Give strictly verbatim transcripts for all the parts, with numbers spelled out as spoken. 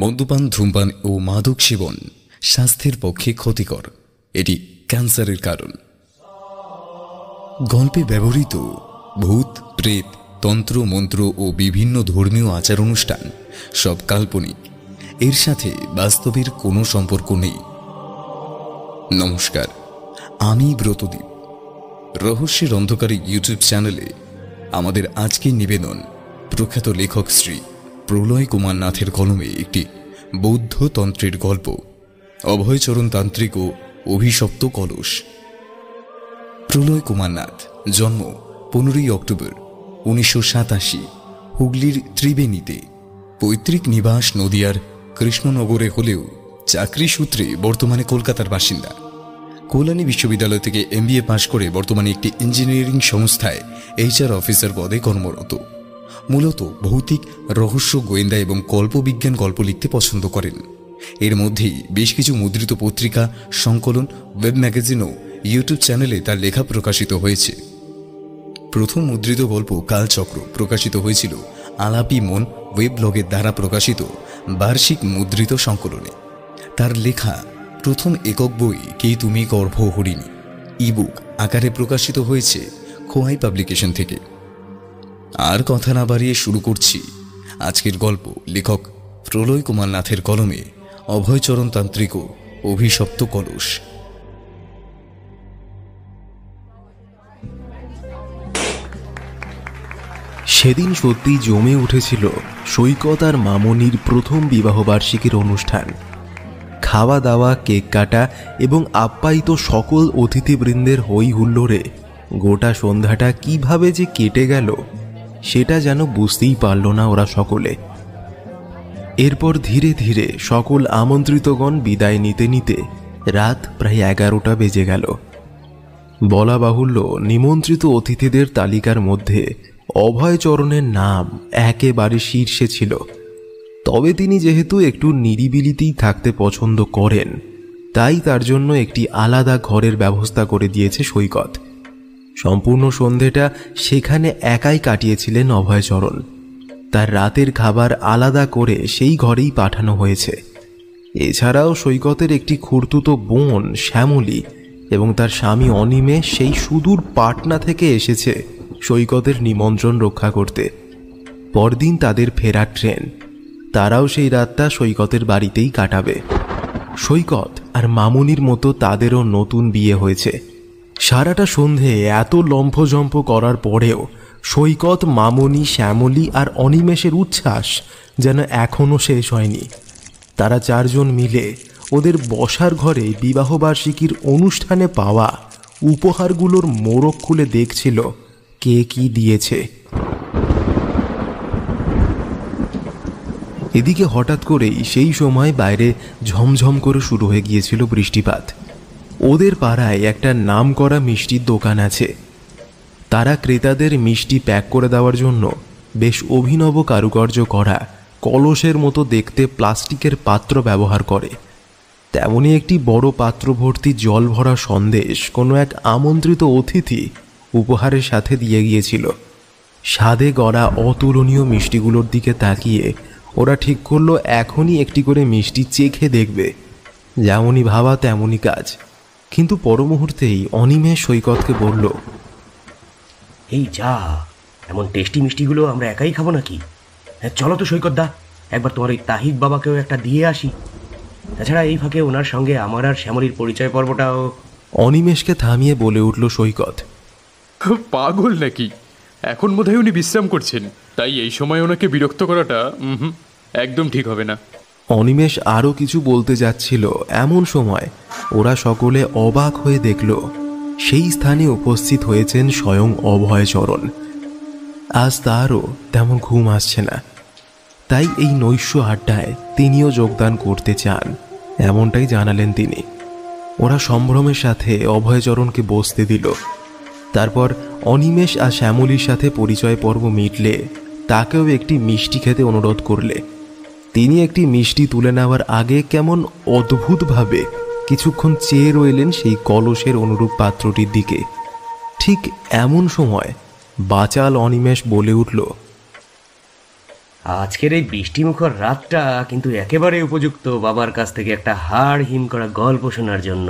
মদ্যপান, ধূমপান ও মাদক সেবন স্বাস্থ্যের পক্ষে ক্ষতিকর। এটি ক্যান্সারের কারণ। গল্পে ব্যবহৃত ভূত, প্রেত, তন্ত্র, মন্ত্র ও বিভিন্ন ধর্মীয় আচার অনুষ্ঠান সব কাল্পনিক, এর সাথে বাস্তবের কোনো সম্পর্ক নেই। নমস্কার, আমি ব্রতদীপ। রহস্যের অন্ধকারী ইউটিউব চ্যানেলে আমাদের আজকের নিবেদন প্রখ্যাত লেখক শ্রী প্রলয় কুমারনাথের কলমে একটি বৌদ্ধ তন্ত্রের গল্প, অভয়চরণ তান্ত্রিক ও অভিশপ্ত কলস। প্রলয় কুমারনাথ জন্ম পনেরোই অক্টোবর উনিশশো সাতাশি, হুগলির ত্রিবেণীতে। পৈতৃক নিবাস নদিয়ার কৃষ্ণনগরে হলেও চাকরি সূত্রে বর্তমানে কলকাতার বাসিন্দা। কল্যাণী বিশ্ববিদ্যালয় থেকে এম বি এ পাশ করে বর্তমানে একটি ইঞ্জিনিয়ারিং সংস্থায় এইচআর অফিসার পদে কর্মরত। মূলত ভৌতিক, রহস্য, গোয়েন্দা এবং কল্পবিজ্ঞান গল্প লিখতে পছন্দ করেন। এর মধ্যেই বেশ কিছু মুদ্রিত পত্রিকা সংকলন, ওয়েব ম্যাগাজিন ও ইউটিউব চ্যানেলে তার লেখা প্রকাশিত হয়েছে। প্রথম মুদ্রিত গল্প কালচক্র প্রকাশিত হয়েছিল আলাপি মন ওয়েব ব্লগের দ্বারা প্রকাশিত বার্ষিক মুদ্রিত সংকলনে। তার লেখা প্রথম একক বই কে তুমি গর্ভ হরিণী ইবুক আকারে প্রকাশিত হয়েছে খোয়াই পাবলিকেশন থেকে। আর কথা না বাড়িয়ে শুরু করছি আজকের গল্প, লেখক প্রলয় কুমারনাথের কলমে অভয়চরণ তান্ত্রিক ও অভিশপ্ত কলস। সেদিন সত্যি জমে উঠেছিল সৈকত আর মামনির প্রথম বিবাহবার্ষিকীর অনুষ্ঠান। খাওয়া দাওয়া, কেক কাটা এবং আপ্যায়িত সকল অতিথিবৃন্দের হই হুল্লোড়ে গোটা সন্ধ্যাটা কিভাবে যে কেটে গেল সেটা যেন বুঝতেই পারল না ওরা সকলে। এরপর ধীরে ধীরে সকল আমন্ত্রিতগণ বিদায় নিতে নিতে রাত প্রায় এগারোটা বেজে গেল। বলা বাহুল্য, নিমন্ত্রিত অতিথিদের তালিকার মধ্যে অভয়চরণের নাম একেবারে শীর্ষে ছিল। তবে তিনি যেহেতু একটু নিরিবিলিতেই থাকতে পছন্দ করেন, তাই তার জন্য একটি আলাদা ঘরের ব্যবস্থা করে দিয়েছে সৈকত। সম্পূর্ণ সন্ধেটা সেখানে একাই কাটিয়েছিলেন অভয়চরণ। তার রাতের খাবার আলাদা করে সেই ঘরেই পাঠানো হয়েছে। এছাড়াও সৈকতের একটি খুঁড়তুতো বোন শ্যামলী এবং তার স্বামী অনিমে সেই সুদূর পাটনা থেকে এসেছে সৈকতের নিমন্ত্রণ রক্ষা করতে। পরদিন তাদের ফেরার ট্রেন। তারাও সেই রাতটা সৈকতের বাড়িতেই কাটাবে। সৈকত আর মামুনির মতো তাদেরও নতুন বিয়ে হয়েছে। সারাটা সন্ধে এত লম্ফজম্প করার পরেও সৈকত, মামনি, শ্যামলী আর অনিমেষের উচ্ছ্বাস যেন এখনও শেষ হয়নি। তারা চারজন মিলে ওদের বসার ঘরে বিবাহবার্ষিকীর অনুষ্ঠানে পাওয়া উপহারগুলোর মোড়ক খুলে দেখছিল কে কি দিয়েছে। এদিকে হঠাৎ করেই সেই সময় বাইরে ঝমঝম করে শুরু হয়ে গিয়েছিল বৃষ্টিপাত। ওদের পাড়ায় একটা নাম করা মিষ্টির দোকান আছে। তারা ক্রেতাদের মিষ্টি প্যাক করে দেওয়ার জন্য বেশ অভিনব কারুকার্য করা কলসের মতো দেখতে প্লাস্টিকের পাত্র ব্যবহার করে। তেমনই একটি বড় পাত্র ভর্তি জল ভরা সন্দেশ কোনো এক আমন্ত্রিত অতিথি উপহারের সাথে দিয়ে গিয়েছিল। স্বাদে গড়া অতুলনীয় মিষ্টিগুলোর দিকে তাকিয়ে ওরা ঠিক করলো এখনই একটি করে মিষ্টি চেখে দেখবে। যেমনই ভাবা তেমনই কাজ। কিন্তু পর মুহূর্তেই অনিমেষ সৈকতকে বলল, এই যা, এমন টেস্টি মিষ্টিগুলো আমরা একাই খাবো নাকি? হ্যাঁ চলো তো সৈকত দা, একবার তোমার ওই তাহিক বাবাকেও একটা দিয়ে আসি। তাছাড়া এই ফাঁকে ওনার সঙ্গে আমার আর শ্যামলীর পরিচয় পর্বটাও। অনিমেষকে থামিয়ে বলে উঠল সৈকত, পাগল নাকি? এখন বোধহয় উনি বিশ্রাম করছেন, তাই এই সময় ওনাকে বিরক্ত করাটা একদম ঠিক হবে না। অনিমেষ আরও কিছু বলতে যাচ্ছিল, এমন সময় ওরা সকলে অবাক হয়ে দেখল সেই স্থানে উপস্থিত হয়েছেন স্বয়ং অভয়চরণ। আজ তারও তেমন ঘুম আসছে না, তাই এই নৈশ আড্ডায় তিনিও যোগদান করতে চান, এমনটাই জানালেন তিনি। ওরা সম্ভ্রমের সাথে অভয়চরণকে বসতে দিল। তারপর অনিমেষ আর শ্যামলীর সাথে পরিচয় পর্ব মিটলে তাকেও একটি মিষ্টি খেতে অনুরোধ করলে। তিনি একটি মিষ্টি তুলে নেওয়ার আগে কেমন অদ্ভুতভাবে কিছুক্ষণ চেয়ে রইলেন সেই কলসের অনুরূপ পাত্রটির দিকে। ঠিক এমন সময় বাচাল অনিমেষ বলে উঠল, আজকের এই বৃষ্টিমুখর রাতটা কিন্তু একেবারে উপযুক্ত বাবার কাছ থেকে একটা হাড় হিম করা গল্প শোনার জন্য।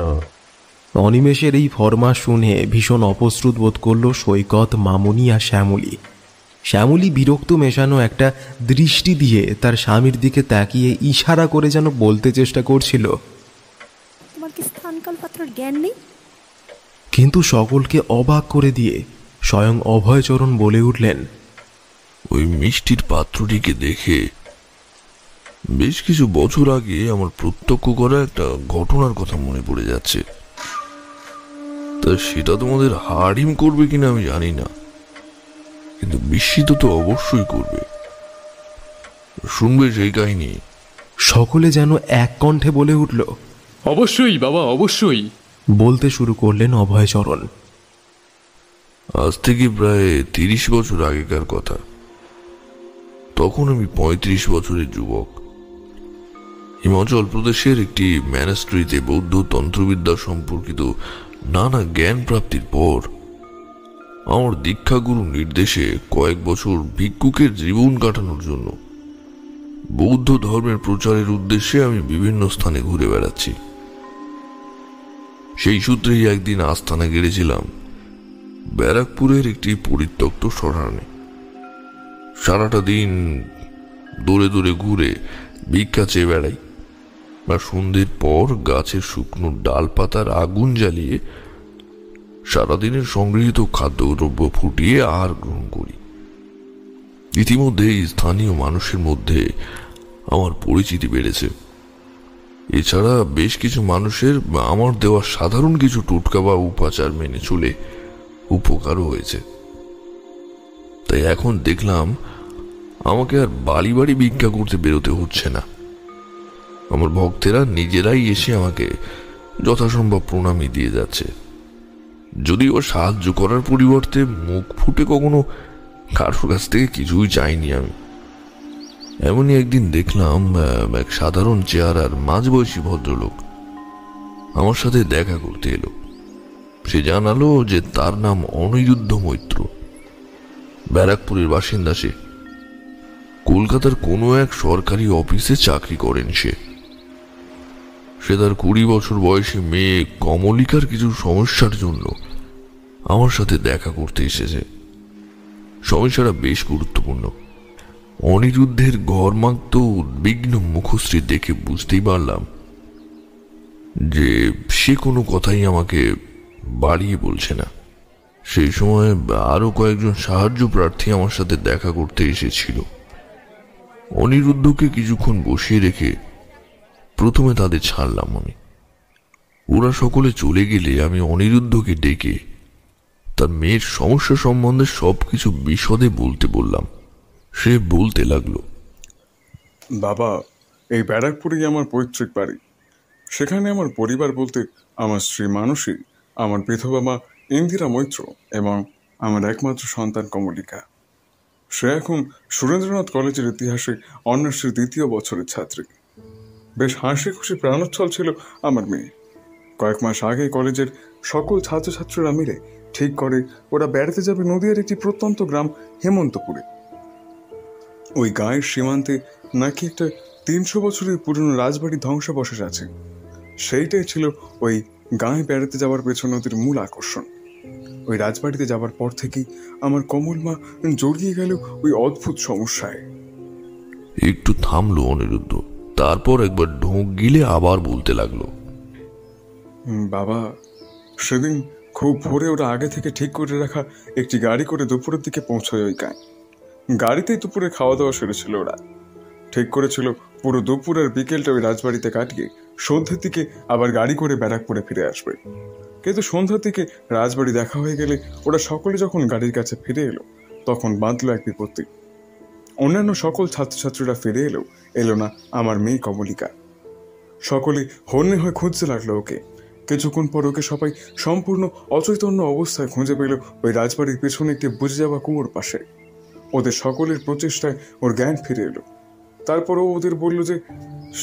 অনিমেষের এই ফরমা শুনে ভীষণ অপ্রস্তুত বোধ করল সৈকত, মামুনি আর শ্যামলী। শ্যামলী বিরক্ত মেশানো একটা দৃষ্টি দিয়ে তার স্বামীর দিকে তাকিয়ে ইশারা করে যেন বলতে চেষ্টা করছিল, তোমার কি স্থানকালপাত্রের জ্ঞান নেই? কিন্তু সকলকে অবাক করে দিয়ে স্বয়ং অভয়চরণ বলে উঠলেন, ওই মিষ্টির পাত্রটিকে দেখে বেশ কিছু বছর আগে আমার প্রত্যক্ষ করা একটা ঘটনার কথা মনে পড়ে যাচ্ছে। তা সেটা তোমাদের হাড়িম করবে কিনা আমি জানি না, কিন্তু বিস্মিত তো অবশ্যই করবে। শুনবে সেই কাহিনী? সকলে যেন এক কণ্ঠে বলে উঠল, অবশ্যই বাবা অবশ্যই। বলতে শুরু করলেন অভয়চরণ, আজ থেকে প্রায় তিরিশ বছর আগেকার কথা। তখন আমি পঁয়ত্রিশ বছরের যুবক। হিমাচল প্রদেশের একটি ম্যানাস্ট্রিতে বৌদ্ধ তন্ত্রবিদ্যা সম্পর্কিত নানা জ্ঞান প্রাপ্তির পর আমার দীক্ষাগুরু নির্দেশে কয়েক বছর ভিক্ষুকের জীবন কাটানোর জন্য বৌদ্ধ ধর্মের প্রচারের উদ্দেশ্যে আমি বিভিন্ন স্থানে ঘুরে বেড়াচ্ছি। সেই সূত্রেই একদিন আস্তানা গেড়েছিলাম ব্যারাকপুরের একটি পরিত্যক্ত শরণালয়ে। সারাটা দিন দূরে দূরে ঘুরে ভিক্ষা চেয়ে বেড়াই, বা সন্ধ্যের পর গাছের শুকনো ডালপাতার আগুন জ্বালিয়ে সারাদিনের সংগৃহীত খাদ্যদ্রব্য ফুটিয়ে আহার গ্রহণ করি। ইতিমধ্যে স্থানীয় মানুষের মধ্যে আমার পরিচিতি বেড়েছে। এছাড়া বেশ কিছু মানুষের আমার দেওয়া সাধারণ কিছু টোটকা বা উপাচার মেনে চলে উপকারও হয়েছে। তাই এখন দেখলাম আমাকে আর বাড়ি বাড়ি ভিক্ষা করতে বেরোতে হচ্ছে না। আমার ভক্তেরা নিজেরাই এসে আমাকে যথাসম্ভব প্রণামী দিয়ে যাচ্ছে, যদিও সাহায্য করার পরিবর্তে মুখ ফুটে কখনো কারোর কাছ থেকে কিছুই চাইনি আমি। এমনই একদিন দেখলাম এক সাধারণ চেহারার মাঝবয়সী ভদ্রলোক আমার সাথে দেখা করতে এলো। সে জানালো যে তার নাম অনিরুদ্ধ মৈত্র, ব্যারাকপুরের বাসিন্দা। সে কলকাতার কোনো এক সরকারি অফিসে চাকরি করেন। সে সে তার কুড়ি বছর বয়সী মেয়ে কমলিকার কিছু সমস্যার জন্য আমার সাথে দেখা করতে এসেছে। সমস্যাটা বেশ গুরুত্বপূর্ণ। অনিরুদ্ধের ঘর্মাক্ত উদ্বিগ্ন মুখশ্রী দেখে বুঝতেই পারলাম যে সে কোনো কথাই আমাকে বাড়িয়ে বলছে না। সেই সময় আরো কয়েকজন সাহায্য প্রার্থী আমার সাথে দেখা করতে এসেছিল। অনিরুদ্ধকে কিছুক্ষণ বসিয়ে রেখে প্রথমে তাদের ছাড়লাম আমি। ওরা সকলে চলে গেলে আমি অনিরুদ্ধকে ডেকে তার মেয়ের সমস্যা সম্বন্ধে সবকিছু বিশদে বলতে বললাম। সে বলতে লাগলো, বাবা, এই ব্যারাকপুরেই আমার পৈতৃক বাড়ি। সেখানে আমার পরিবার বলতে আমার স্ত্রী মানসী, আমার বিধবা মা ইন্দিরা মৈত্র এবং আমার একমাত্র সন্তান কমলিকা। সে এখন সুরেন্দ্রনাথ কলেজের ইতিহাসে অনার্সের দ্বিতীয় বছরের ছাত্রী। বেশ হাসি খুশি প্রাণোচ্ছল ছিল আমার মেয়ে। কয়েক মাস আগে কলেজের সকল ছাত্রছাত্রীরা মিলে ঠিক করে ওরা বেড়াতে যাবে নদীয়ার একটি প্রত্যন্ত গ্রাম হেমন্তপুরে। ওই গাঁয়ের সীমান্তে নাকি একটা তিনশো বছরের পুরনো রাজবাড়ি ধ্বংসাবশেষ আছে। সেইটাই ছিল ওই গাঁয়ে বেড়াতে যাওয়ার পেছনে ওদের মূল আকর্ষণ। ওই রাজবাড়িতে যাওয়ার পর থেকেই আমার কমল মা জড়িয়ে গেল ওই অদ্ভুত সমস্যায়। একটু থামলো অনিরুদ্ধ, তারপর একবার ঢোক গিলে আবার বলতে লাগলো, বাবা, সেদিন খুব ভোরে ওরা আগে থেকে ঠিক করে রাখা একটি গাড়ি করে দুপুরের দিকে পৌঁছায় ওই গাঁয়ে। গাড়িতেই দুপুরে খাওয়া দাওয়া সেরেছিল ওরা। ঠিক করেছিল পুরো দুপুর আর বিকেলটা ওই রাজবাড়িতে কাটিয়ে সন্ধ্যার দিকে আবার গাড়ি করে ব্যারাকপুরে ফিরে আসবে। কিন্তু সন্ধ্যার দিকে রাজবাড়ি দেখা হয়ে গেলে ওরা সকলে যখন গাড়ির কাছে ফিরে এলো তখন বাঁধল এক বিপত্তি। অন্যান্য সকল ছাত্রছাত্রীরা ফিরে এলেও এলো না আমার মেয়ে কমলিকা। সকলে হন্যে হয়ে খুঁজতে লাগলো ওকে। কিছুক্ষণ পর ওকে সবাই সম্পূর্ণ অচৈতন্য অবস্থায় খুঁজে পেল ওই রাজবাড়ির পেছনে একটি বুঝে যাওয়া কুয়োর পাশে। ওদের সকলের প্রচেষ্টায় ওর জ্ঞান ফিরে এলো। তারপরও ওদের বলল যে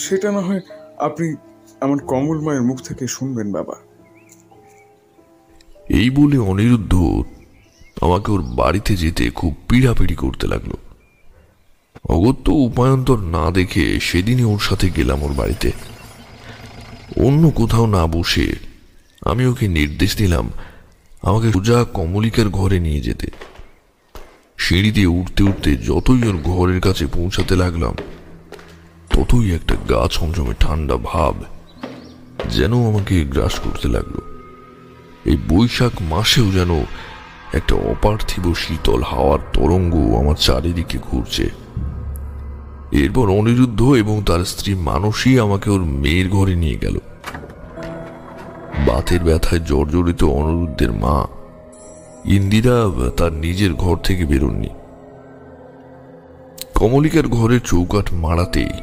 সেটা না হয় আপনি আমার কমল মায়ের মুখ থেকে শুনবেন বাবা। এই বলে অনিরুদ্ধ আমাকে ওর বাড়িতে যেতে খুব পিড়াপিড়ি করতে লাগলো। অগত্য উপায়ন্তর না দেখে সেদিনই ওর সাথে গেলাম ওর বাড়িতে। অন্য কোথাও না বসে আমি ওকে নির্দেশ দিলাম আমাকে সোজা কমলিকার ঘরে নিয়ে যেতে। সিঁড়ি দিয়ে উঠতে উঠতে যতই ওর ঘরের কাছে পৌঁছাতে লাগলাম ততই একটা গা ছমছমে ঠান্ডা ভাব যেন আমাকে গ্রাস করতে লাগলো। এই বৈশাখ মাসেও যেন একটা অপার্থিব শীতল হাওয়ার তরঙ্গ আমার চারিদিকে ঘুরছে। এরপর অনিরুদ্ধ এবং তার স্ত্রী মানসী আমাকে ওর মেয়ের ঘরে নিয়ে গেল। বাতের ব্যথায় জর্জরিত অনিরুদ্ধের মা ইন্দিরা তার নিজের ঘর থেকে বেরোননি। কমলিকার ঘরের চৌকাঠ মারাতেই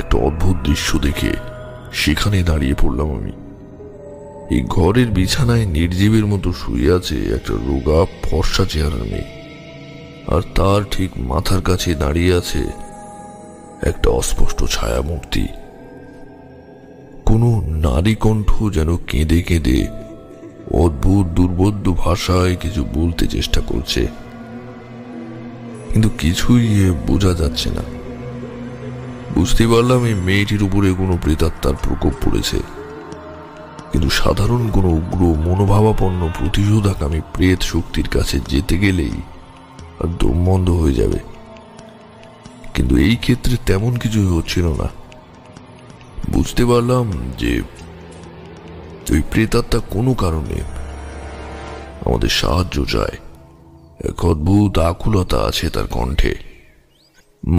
একটা অদ্ভুত দৃশ্য দেখে সেখানে দাঁড়িয়ে পড়লাম আমি। এই ঘরের বিছানায় নির্জীবের মতো শুয়ে আছে একটা রোগা ফর্সা চেহারা মেয়ে, আর তার ঠিক মাথার কাছে দাঁড়িয়ে আছে একটা অস্পষ্ট ছায়ামূর্তি। কোনো নারী কণ্ঠ যেন কেঁদে কেঁদে অদ্ভুত দুর্বোধ্য ভাষায় কিছু বলতে চেষ্টা করছে, কিন্তু কিছুই বোঝা যাচ্ছে না। বুঝতে পারলাম এই মেয়েটির উপরে কোনো প্রেতাত্মার প্রকোপ পড়েছে, কিন্তু সাধারণ কোনো উগ্র মনোভাবাপন্ন প্রতিশোধকামী প্রেত শক্তির কাছে যেতে গেলেই আর দম বন্ধ হয়ে যাবে, কিন্তু এই ক্ষেত্রে তেমন কিছুই হচ্ছিল না। বুঝতে পারলাম যে ওই প্রেতাত্মা কোনো কারণে আমাদের সাহায্য চায়। এক অদ্ভুত আকুলতা আছে তার কণ্ঠে।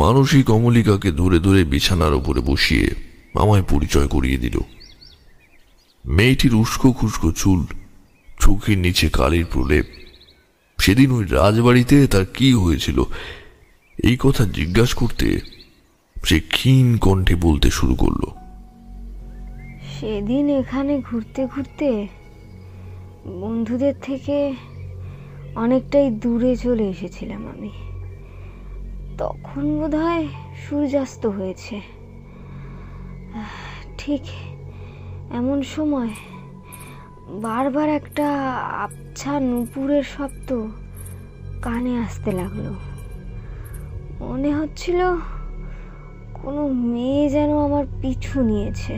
মানসিক কমলিকাকে ধরে ধরে বিছানার উপরে বসিয়ে আমায় পরিচয় করিয়ে দিল। মেয়েটির উস্কো খুস্কো চুল, চোখের নিচে কালির প্রলেপ, সেদিন ওই রাজবাড়িতে তার কি হয়েছিল এই কথা জিজ্ঞাসা করতে সে ক্ষীণ কণ্ঠে বলতে শুরু করলো, সেদিন এখানে ঘুরতে ঘুরতে বন্ধুদের থেকে অনেকটাই দূরে চলে এসেছিলাম আমি। তখন বোধহয় সূর্যাস্ত হয়েছে। ঠিক এমন সময় বারবার একটা আবছা নুপুরের শব্দ কানে আসতে লাগলো। মনে হচ্ছিল কোনো মেয়ে যেন আমার পিছু নিয়েছে।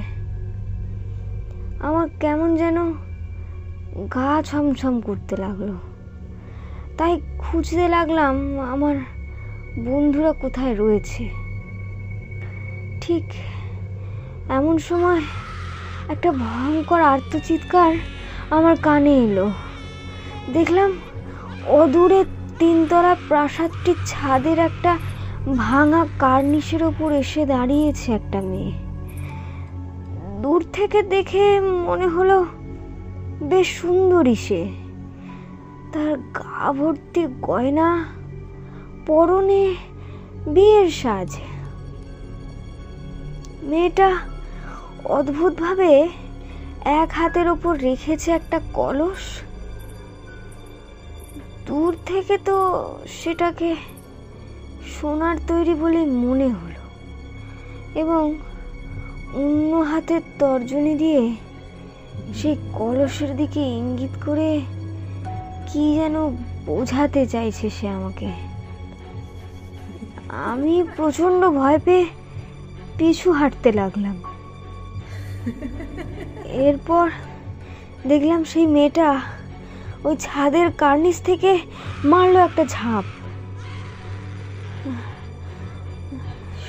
আমার কেমন যেন গা ছমছম করতে লাগলো। তাই খুঁজতে লাগলাম আমার বন্ধুরা কোথায় রয়েছে। ঠিক এমন সময় একটা ভয়ঙ্কর আর্তচিৎকার আমার কানে এলো। দেখলাম অদূরে তিনতলা প্রাসাদটির ছাদের একটা ভাঙা কার্নিশের ওপর এসে দাঁড়িয়েছে একটা মেয়ে। দূর থেকে দেখে মনে হলো বেশ সুন্দরী সে। তার গা ভর্তি গয়না, পরনে বিয়ের সাজ। মেয়েটা অদ্ভুতভাবে এক হাতের ওপর রেখেছে একটা কলস। দূর থেকে তো সেটাকে সোনার তৈরি বলে মনে হলো, এবং অন্য হাতের তর্জনী দিয়ে সেই কলসের দিকে ইঙ্গিত করে কি যেন বোঝাতে চাইছে সে আমাকে। আমি প্রচণ্ড ভয় পেয়ে পিছু হাঁটতে লাগলাম। এরপর দেখলাম সেই মেয়েটা ওই ছাদের কার্নিশ থেকে মারলো একটা ঝাঁপ,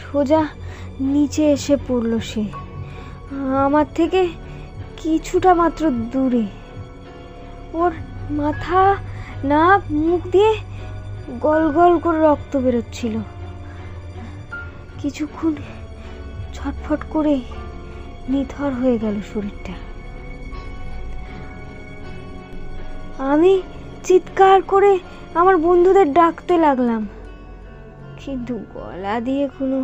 সোজা নিচে এসে পড়লো সে আমার থেকে কিছুটা মাত্র দূরে। ওর মাথা, নাক, মুখ দিয়ে গল গল করে রক্ত বেরোচ্ছিল। কিছুক্ষণ ছটফট করে নিথর হয়ে গেল শরীরটা। আমি চিৎকার করে আমার বন্ধুদের ডাকতে লাগলাম, কিন্তু গলা দিয়ে কোনো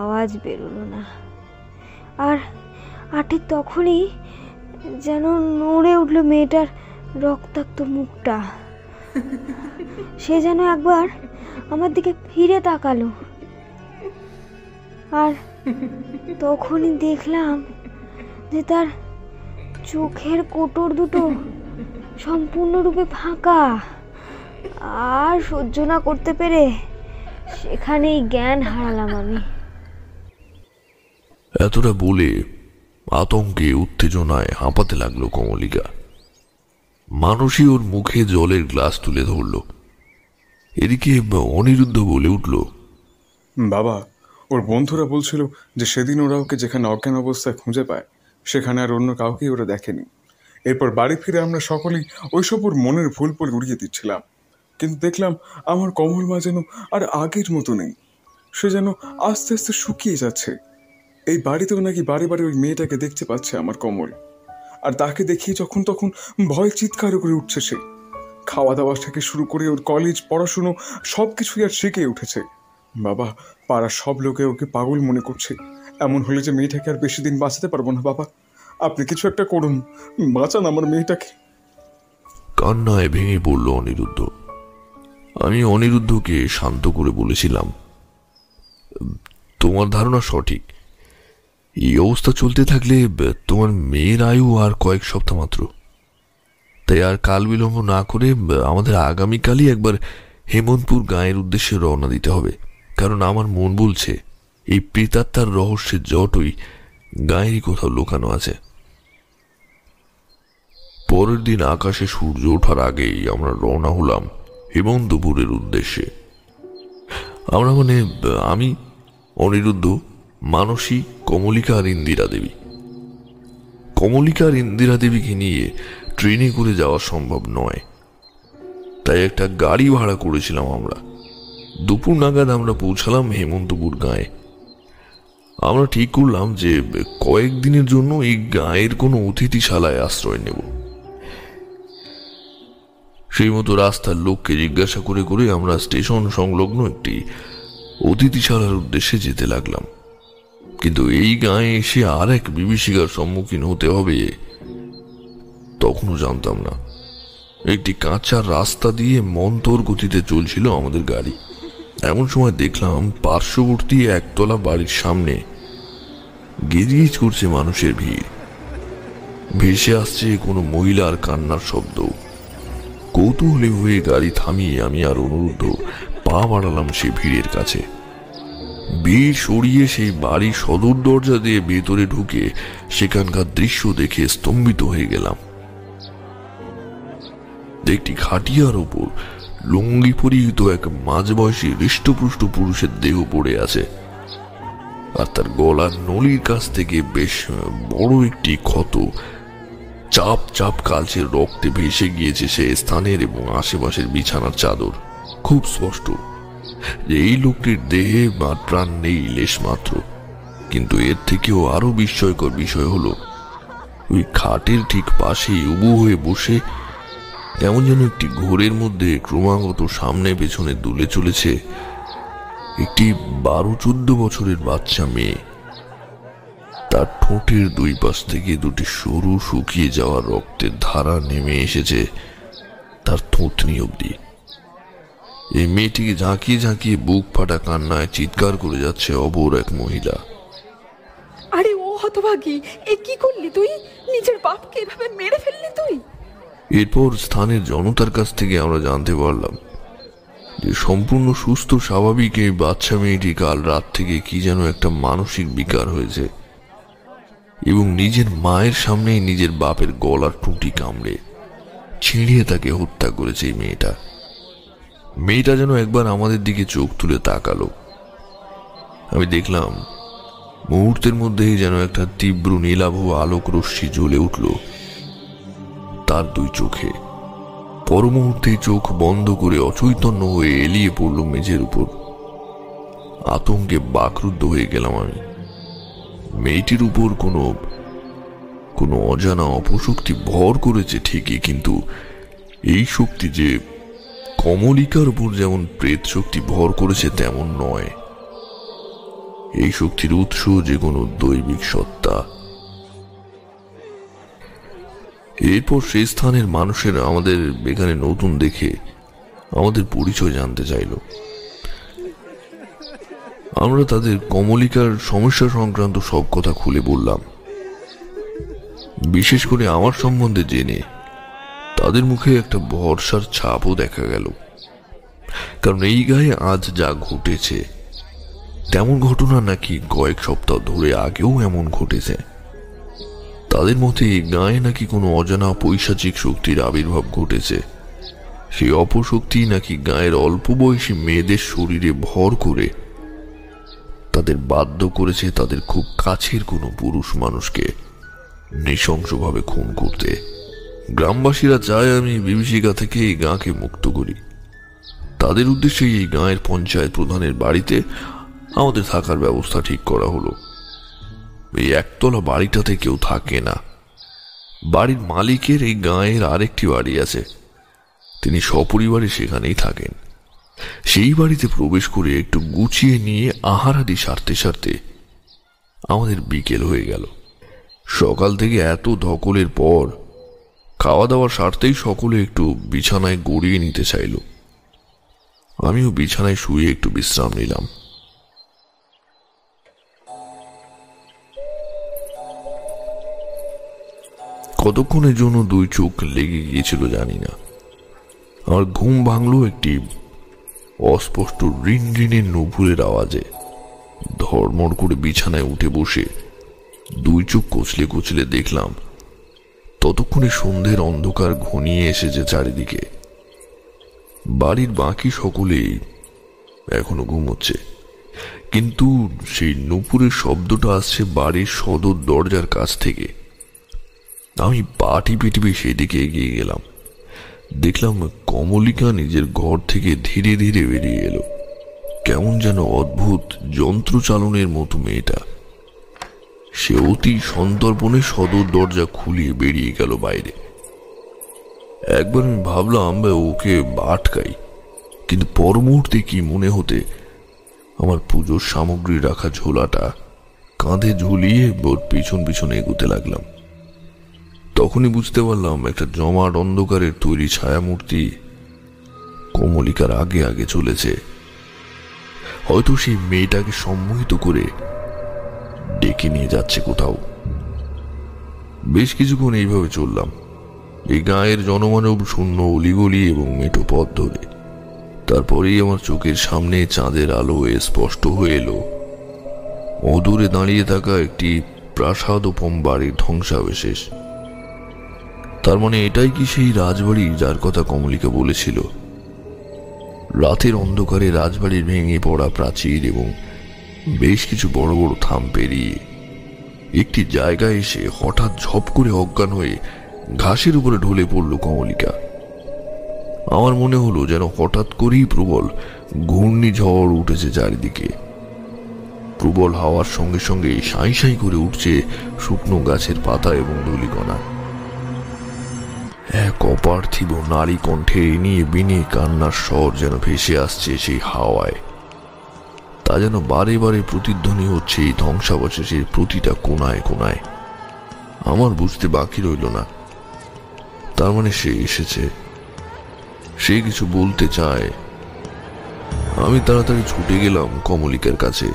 আওয়াজ বেরোলো না। আর আর ঠিক তখনই যেন নড়ে উঠল মেয়েটার রক্তাক্ত মুখটা। সে যেন একবার আমার দিকে ফিরে তাকালো, আর তখনই দেখলাম যে তার চোখের কোটর দুটো সম্পূর্ণরূপে ফাঁকা। আর সহ্য না করতে পেরে সেখানেই জ্ঞান হারালাম আমি। এতটা বলে আতঙ্কে উত্তেজনায় হাঁপাতে লাগলো কমলিকা। মানুষই ওর মুখে জলের গ্লাস তুলে ধরল। এদিকে অনিরুদ্ধ বলে উঠল, বাবা, ওর বন্ধুরা বলছিল যে সেদিন ওরা ওকে যেখানে অজ্ঞান অবস্থায় খুঁজে পায় সেখানে আর অন্য কাউকেই ওরা দেখেনি। এরপর বাড়ি ফিরে আমরা সকলেই ওইসব ওর মনের ভুল ভুল উড়িয়ে দিচ্ছিলাম, কিন্তু দেখলাম আমার কমল মা যেন আর আগের মতো নেই, সে যেন আস্তে আস্তে শুকিয়ে যাচ্ছে। এই বাড়িতেও নাকি বারে বারে ওই মেয়েটাকে দেখতে পাচ্ছে আমার কমল, আর তাকে দেখিয়ে যখন তখন ভয় চিৎকার করে উঠছে সে। খাওয়া দাওয়া থেকে শুরু করে ওর কলেজ, পড়াশুনো সব কিছুই আর শিখে উঠেছে। বাবা, পাড়ার সব লোকে ওকে পাগল মনে করছে। এমন হলে যে মেয়েটাকে আর বেশি দিন বাঁচাতে পারবো না বাবা, আপনি কিছু একটা করুন, বাঁচান আমার মেয়েটাকে। কান্নায় ভেঙে পড়ল অনিরুদ্ধ। আমি অনিরুদ্ধকে শান্ত করে বলেছিলাম, তোমার ধারণা সঠিক। এই অবস্থা চলতে থাকলে তোমার মেয়ের আয়ু আর কয়েক সপ্তাহ মাত্র। তাই আর কাল বিলম্ব না করে আমাদের আগামীকালই একবার হেমন্তপুর গাঁয়ের উদ্দেশ্যে রওনা দিতে হবে, কারণ আমার মন বলছে এই প্রেতাত্মার রহস্যের জটই গাঁয়েরই কোথাও লুকানো আছে। পরের দিন আকাশে সূর্য ওঠার আগেই আমরা রওনা হলাম হেমন্তপুরের উদ্দেশ্যে। আমরা মানে আমি, অনিরুদ্ধ, মানসী, কমলিকা আর ইন্দিরা দেবী। কমলিকা আর ইন্দিরা দেবীকে নিয়ে ট্রেনে করে যাওয়া সম্ভব নয়, তাই একটা গাড়ি ভাড়া করেছিলাম আমরা। দুপুর নাগাদ আমরা পৌঁছালাম হেমন্তপুর গাঁয়ে। আমরা ঠিক করলাম যে কয়েকদিনের জন্য এই গাঁয়ের কোনো অতিথিশালায় আশ্রয় নেব। সেই মতো রাস্তার লোককে জিজ্ঞাসা করে করে আমরা স্টেশন সংলগ্ন একটি অতিথিশালার উদ্দেশ্যে যেতে লাগলাম। কিন্তু এই গাঁয়ে এসে আর এক বিভীষিকার সম্মুখীন হতে হবে তখনও জানতাম না। একটি কাঁচা রাস্তা দিয়ে মন্তর গতিতে চলছিল আমাদের গাড়ি। এমন সময় দেখলাম পার্শ্ববর্তী একতলা বাড়ির সামনে গিজগিজ করছে মানুষের ভিড়, ভেসে আসছে কোনো মহিলার কান্নার শব্দ। কৌতূহলী হয়ে গাড়ি থামিয়ে আমি আর অনুরুদ্ধ পা বাড়ালাম সেই ভিড়ের কাছে। ভিড় সরিয়ে সেই বাড়ির সদর দরজা দিয়ে ভেতরে ঢুকে সেখানকার দৃশ্য দেখে স্তম্ভিত হয়ে গেলাম। একটি খাটিয়ার উপর লুঙ্গি পরিহিত এক মাঝবয়সী হৃষ্টপুষ্ট পুরুষের দেহ পড়ে আছে, আর তার গলার নলির কাছ থেকে বেশ বড় একটি ক্ষত চাপ চাপ কালচে রক্তে ভেসে গিয়েছে সে স্থানের এবং আশেপাশের বিছানার চাদর। খুব স্পষ্ট যে এই লোকটির দেহে বা প্রাণ নেই লেশ মাত্র। কিন্তু এর থেকেও আরো বিস্ময়কর বিষয় হলো, ওই খাটের ঠিক পাশেই উবু হয়ে বসে তেমন যেন একটি ঘোরের মধ্যে ক্রমাগত সামনে পেছনে দুলে চলেছে একটি বারো চোদ্দ বছরের বাচ্চা মেয়ে। তার ঠোঁটের দুই পাশ থেকে দুটি সরু শুকিয়ে যাওয়া রক্তের ধারা নেমে এসেছে তার থুতনি অবধি। এই মেয়েটিকে ঝাঁকিয়ে ঝাঁকিয়ে বুক ফাটা কান্নায় চিৎকার করে যাচ্ছে অপর এক মহিলা। আরে ও হতভাগী, এ কি করলি তুই? নিজের বাপকে এভাবে মেরে ফেললি তুই? এরপর স্থানের জনতার কাছ থেকে আমরা জানতে পারলাম যে সম্পূর্ণ সুস্থ স্বাভাবিক এই বাচ্চা মেয়েটি কাল রাত থেকে কি যেন একটা মানসিক বিকার হয়েছে এবং নিজের মায়ের সামনেই নিজের বাপের গলার টুটি কামড়ে ছিঁড়িয়ে তাকে হত্যা করেছে এই মেয়েটা। মেয়েটা যেন একবার আমাদের দিকে চোখ তুলে তাকালো। আমি দেখলাম মুহূর্তের মধ্যেই যেন একটা তীব্র নীলাভ আলোক রশ্মি জ্বলে উঠল তার দুই চোখে। পর মুহূর্তে চোখ বন্ধ করে অচৈতন্য হয়ে এলিয়ে পড়ল মেঝের উপর। আতঙ্কে বাকরুদ্ধ হয়ে গেলাম আমি। মেয়েটির উপর কোনো কোনো অজানা অপশক্তি ভর করেছে ঠিকই, কিন্তু এই শক্তি যে কমলিকার উপর যেমন প্রেত শক্তি ভর করেছে তেমন নয়। এই শক্তির উৎস যে কোনো দৈবিক সত্তা। এরপর সেই স্থানের মানুষেরা আমাদের এখানে নতুন দেখে আমাদের পরিচয় জানতে চাইল। আমরা তাদের কমলিকার সমস্যা সংক্রান্ত সব কথা খুলে বললাম, বিশেষ করে আমার সম্বন্ধে জেনে তাদের মুখে একটা ভরসার ছাপও দেখা গেল। কারণ এই গায়ে আজ যা ঘটেছে তেমন ঘটনা নাকি কয়েক সপ্তাহ ধরে আগেও এমন ঘটেছে। তাদের মতে এই গায়ে নাকি কোনো অজানা পৈশাচিক শক্তির আবির্ভাব ঘটেছে। সেই অপশক্তি নাকি গায়ের অল্প বয়সী মেয়েদের শরীরে ভর করে তাদের বাধ্য করেছে তাদের খুব কাছের কোনো পুরুষ মানুষকে নৃশংসভাবে খুন করতে। গ্রামবাসীরা চায় আমি বিভীষিকা থেকে এই গাঁকে মুক্ত করি। তাদের উদ্দেশ্যে এই গাঁয়ের পঞ্চায়েত প্রধানের বাড়িতে আমাদের থাকার ব্যবস্থা ঠিক করা হলো। এই একতলা বাড়িটাতে কেউ থাকে না। বাড়ির মালিকের এই গাঁয়ের আরেকটি বাড়ি আছে, তিনি সপরিবারে সেখানেই থাকেন। সেই বাড়িতে প্রবেশ করে একটু গুছিয়ে নিয়ে আহারাদি সারতে সারতে আমাদের বিকেল হয়ে গেল। সকাল থেকে এত ধকলের পর খাওয়া দাওয়া সারতেই সকলে একটু বিছানায় গড়িয়ে নিতে চাইল। আমিও বিছানায় শুয়ে একটু বিশ্রাম নিলাম। কতক্ষণের জন্য দুই চোখ লেগে গিয়েছিল জানি না, আমার ঘুম ভাঙল একটি অস্পষ্ট রিন রিনের নূপুরের আওয়াজে। ধড়মড় করে বিছানায় উঠে বসে দুই চোখ কচলে কচলে দেখলাম, ততক্ষণে সন্ধ্যের অন্ধকার ঘনিয়ে এসেছে চারিদিকে। বাড়ির বাকি সকলেই এখনো ঘুমোচ্ছে, কিন্তু সেই নূপুরের শব্দটা আসছে বাড়ির সদর দরজার কাছ থেকে। আমি পা টিপে টিপে সেদিকে এগিয়ে গেলাম। দেখলাম কমলিকা নিজের ঘর থেকে ধীরে ধীরে বেরিয়ে এলো। কেমন যেন অদ্ভুত যন্ত্রচালনের মতো মেয়েটা। সে অতি সন্তর্পণে সদর দরজা খুলিয়ে বেরিয়ে গেল বাইরে। একবার আমি ভাবলাম ওকে আটকাই, কিন্তু পর মুহূর্তে কি মনে হতে আমার পুজোর সামগ্রী রাখা ঝোলাটা কাঁধে ঝুলিয়ে ওর পিছন পিছনে এগোতে লাগলাম। তখনই বুঝতে পারলাম একটা জমাট অন্ধকারের তৈরি ছায়ামূর্তি কমলিকার আগে আগে চলেছে। হয়তো সেই মেয়েটাকে সম্মোহিত করে ডেকে নিয়ে যাচ্ছে কোথাও। বেশ কিছুক্ষণ এইভাবে চললাম এই গায়ের জনমানব শূন্য অলিগলি এবং মেঠো পথ ধরে। তারপরেই আমার চোখের সামনে চাঁদের আলো স্পষ্ট হয়ে এলো অদূরে দাঁড়িয়ে থাকা একটি প্রাসাদোপম বাড়ির ধ্বংসাবশেষ। তার মানে এটাই কি সেই রাজবাড়ি যার কথা কমলিকা বলেছিল? রাতের অন্ধকারে রাজবাড়ির ভেঙে পড়া প্রাচীর এবং বেশ কিছু বড় বড় থাম পেরিয়ে একটি জায়গায় এসে হঠাৎ ঝপ করে অজ্ঞান হয়ে ঘাসের উপরে ঢলে পড়ল কমলিকা। আমার মনে হলো যেন হঠাৎ করেই প্রবল ঘূর্ণিঝড় উঠেছে চারিদিকে। প্রবল হাওয়ার সঙ্গে সঙ্গে সাঁই সাঁই করে উঠছে শুকনো গাছের পাতা এবং ধূলিকণা। এক অপার্থিব নারী কণ্ঠে এনিয়ে বিনে কান্নার স্বর যেন ভেসে আসছে সেই হাওয়ায়। তা যেন বারে বারে প্রতিধ্বনি হচ্ছে এই ধ্বংসাবশেষের প্রতিটা কোনায় কোনায়। আমার বুঝতে বাকি রইল না, তার মানে সে এসেছে, সে কিছু বলতে চায়। আমি তাড়াতাড়ি ছুটে গেলাম কমলিকার কাছে।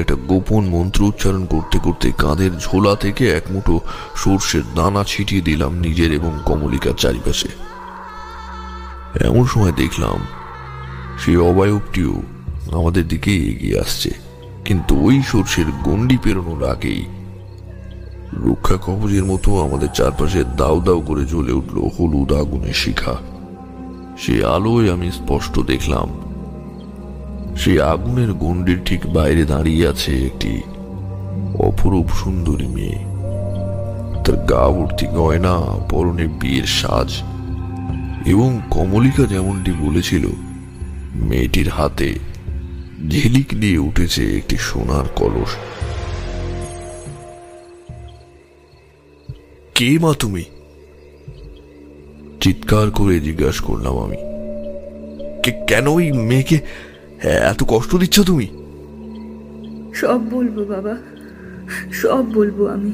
একটা গোপন মন্ত্র উচ্চারণ করতে করতে কাঁধের ঝোলা থেকে এক মুঠো সর্ষের দানা ছিটিয়ে দিলাম নিজের এবং কমলিকার চারিপাশে। এমন সময় দেখলাম সেই অবয়বটিও আমাদের দিকে এগিয়ে আসছে, কিন্তু ওই সর্ষের গণ্ডি পেরোনোর আগেই রক্ষা কবচের মতো আমাদের চারপাশে দাউ দাউ করে জ্বলে উঠল হলুদ আগুনের শিখা। সেই আলোয় আমি স্পষ্ট দেখলাম সেই আগুনের গণ্ডির ঠিক বাইরে দাঁড়িয়ে আছে একটি অপরূপ সুন্দরী মেয়ে। তার গা ভর্তি গয়না, পরনে বিয়ের সাজ এবং কমলিকা যেমনটি বলেছিল মেয়েটির হাতে ঝিলিক দিয়ে উঠেছে একটি সোনার কলস। কে মা তুমি? চিৎকার করে জিজ্ঞাসা করলাম আমি। কেন ওই মেয়েকে এত কষ্ট দিচ্ছ তুমি? সব বলবো বাবা, সব বলবো। আমি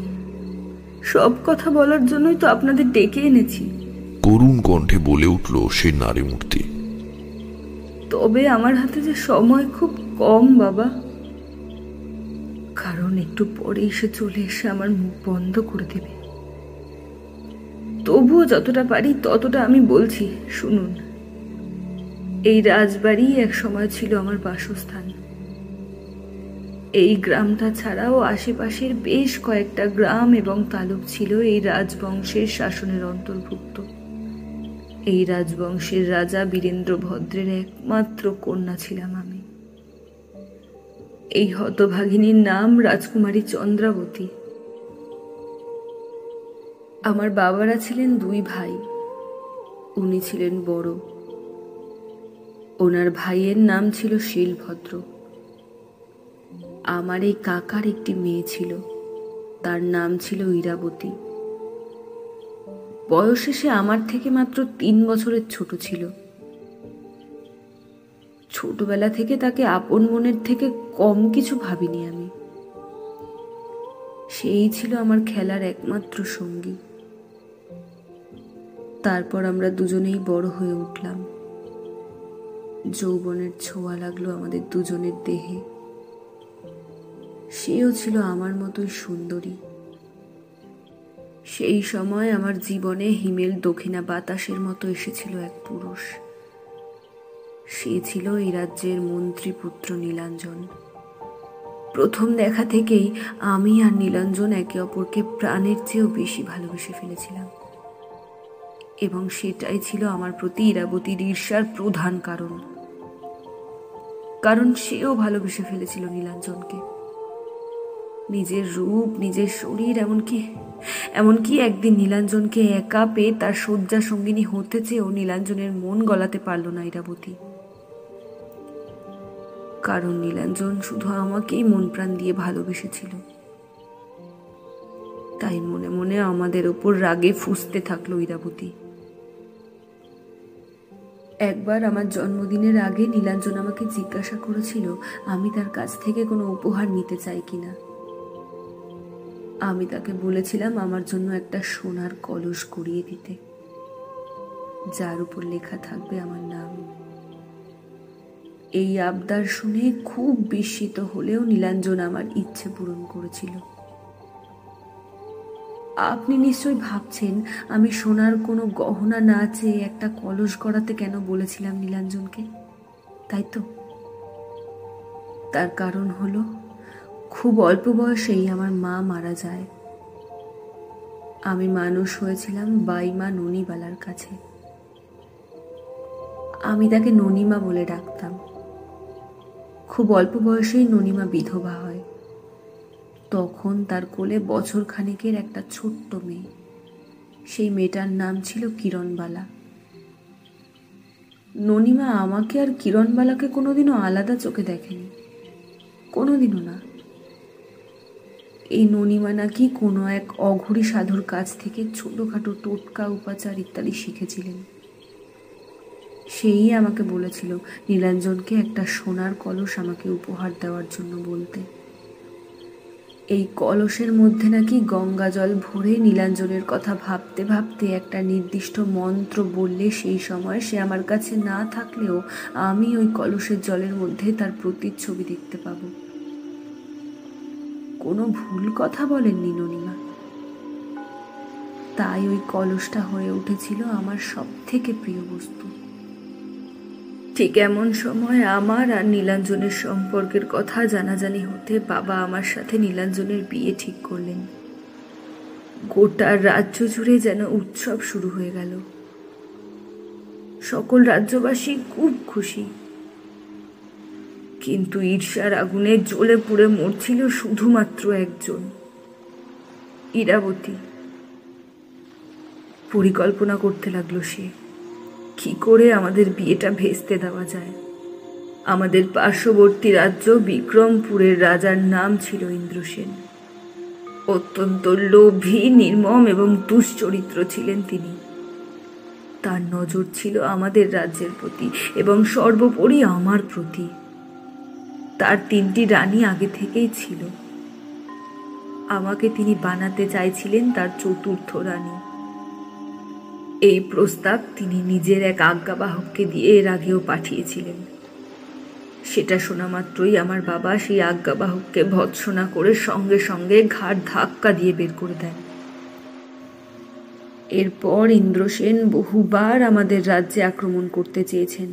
সব কথা বলার জন্যই তো আপনাদের ডেকে এনেছি, করুণ কণ্ঠে বলে উঠল সে নারী মূর্তি। তবে আমার হাতে যে সময় খুব কম বাবা, কারণ একটু পরে এসে চলে এসে আমার মুখ বন্ধ করে দেবে। তবুও যতটা পারি ততটা আমি বলছি, শুনুন। এই রাজবাড়ি এক সময় ছিল আমার বাসস্থান। এই গ্রামটা ছাড়াও আশেপাশের বেশ কয়েকটা গ্রাম এবং তালুক ছিল এই রাজবংশের শাসনের অন্তর্ভুক্ত। এই রাজবংশের রাজা বীরেন্দ্র ভদ্রের একমাত্র কন্যা ছিলাম আমি। এই হতভাগিনীর নাম রাজকুমারী চন্দ্রাবতী। আমার বাবারা ছিলেন দুই ভাই, উনি ছিলেন বড়। ওনার ভাইয়ের নাম ছিল শিলভদ্র। আমার এই কাকার একটি মেয়ে ছিল, তার নাম ছিল ইরাবতী। বয়সে সে আমার থেকে মাত্র তিন বছরের ছোট ছিল। ছোটবেলা থেকে তাকে আপন মনের থেকে কম কিছু ভাবিনি আমি। সেই ছিল আমার খেলার একমাত্র সঙ্গী। তারপর আমরা দুজনেই বড় হয়ে উঠলাম। যৌবনের ছোঁয়া লাগলো আমাদের দুজনের দেহে। সেও ছিল আমার মতোই সুন্দরী। সেই সময় আমার জীবনে হিমেল দক্ষিণা বাতাসের মতো এসেছিল এক পুরুষ। সে ছিল এই রাজ্যের মন্ত্রীপুত্র নীলাঞ্জন। প্রথম দেখা থেকেই আমি আর নীলাঞ্জন একে অপরকে প্রাণের চেয়েও বেশি ভালোবেসে ফেলেছিলাম, এবং সেটাই ছিল আমার প্রতি ইরাবতীর ঈর্ষার প্রধান কারণ। কারণ সেও ভালোবেসে ফেলেছিল নীলাঞ্জনকে। নিজের রূপ, নিজের শরীর, এমনকি এমনকি একদিন নীলাঞ্জনকে একা পেয়ে তার শয্যা সঙ্গিনী হতে চেয়েও নীলাঞ্জনের মন গলাতে পারল না ইরাবতী। কারণ নীলাঞ্জন শুধু আমাকেই মন প্রাণ দিয়ে ভালোবেসেছিল। তাই মনে মনে আমাদের ওপর রাগে ফুঁসতে থাকলো ইরাবতী। একবার আমার জন্মদিনের আগে নীলাঞ্জন আমাকে জিজ্ঞাসা করেছিল আমি তার কাছ থেকে কোনো উপহার নিতে চাই কিনা। আমি তাকে বলেছিলাম আমার জন্য একটা সোনার কলস গড়িয়ে দিতে, যার উপর লেখা থাকবে আমার নাম। এই আবদার শুনে খুব বিস্মিত হলেও নীলাঞ্জন আমার ইচ্ছে পূরণ করেছিল। আপনি নিশ্চয়ই ভাবছেন আমি সোনার কোনো গহনা না চেয়ে একটা কলস গড়াতে কেন বলেছিলাম নীলাঞ্জনকে, তাই তো? তার কারণ হলো, খুব অল্প বয়সেই আমার মা মারা যায়। আমি মানুষ হয়েছিলাম বাইমা ননিবালার কাছে। আমি তাকে ননিমা বলে ডাকতাম। খুব অল্প বয়সেই ননিমা বিধবা হয়। তখন তার কোলে বছর খানেকের একটা ছোট্ট মেয়ে। সেই মেয়েটার নাম ছিল কিরণবালা। ননিমা আমাকে আর কিরণবালাকে কোনোদিনও আলাদা চোখে দেখেনি, কোনোদিনও না। এই ননিমা নাকি কোনো এক অঘুরি সাধুর কাছ থেকে ছোটখাটো টোটকা, উপাচার ইত্যাদি শিখেছিলেন। সেই আমাকে বলেছিল নীলাঞ্জনকে একটা সোনার কলস আমাকে উপহার দেওয়ার জন্য বলতে। এই কলসের মধ্যে নাকি গঙ্গা জল ভরে নীলাঞ্জনের কথা ভাবতে ভাবতে একটা নির্দিষ্ট মন্ত্র বললে সেই সময় সে আমার কাছে না থাকলেও আমি ওই কলসের জলের মধ্যে তার প্রতিচ্ছবি দেখতে পাবো। কোনো ভুল কথা বলেননি ননিমা। তাই ওই কলসটা হয়ে উঠেছিল আমার সব থেকে প্রিয় বস্তু। ঠিক এমন সময় আমার আর নীলাঞ্জনের সম্পর্কের কথা জানাজানি হতে বাবা আমার সাথে নীলাঞ্জনের বিয়ে ঠিক করলেন। গোটা রাজ্য জুড়ে যেন উৎসব শুরু হয়ে গেল। সকল রাজ্যবাসী খুব খুশি, কিন্তু ঈর্ষার আগুনে জ্বলে পুড়ে মরছিল শুধুমাত্র একজন, ইরাবতী। পরিকল্পনা করতে লাগলো সে, কি করে আমাদের বিয়েটা ভেস্তে দেওয়া যায়। আমাদের পার্শ্ববর্তী রাজ্য বিক্রমপুরের রাজার নাম ছিল ইন্দ্রসেন। অত্যন্ত লোভী, নির্মম এবং দুশ্চরিত্র ছিলেন তিনি। তার নজর ছিল আমাদের রাজ্যের প্রতি এবং সর্বোপরি আমার প্রতি। তার তিনটি রানী আগে থেকেই ছিল। আমাকে তিনি বানাতে চাইছিলেন তার চতুর্থ রানী। এই প্রস্তাব তিনি নিজের এক আজ্ঞাবাহককে দিয়ে এর আগেও পাঠিয়েছিলেন। সেটা শোনা মাত্রই আমার বাবা সেই আজ্ঞাবাহককে ভৎসনা করে সঙ্গে সঙ্গে ঘাড় ধাক্কা দিয়ে বের করে দেন। এরপর ইন্দ্রসেন বহুবার আমাদের রাজ্যে আক্রমণ করতে চেয়েছেন,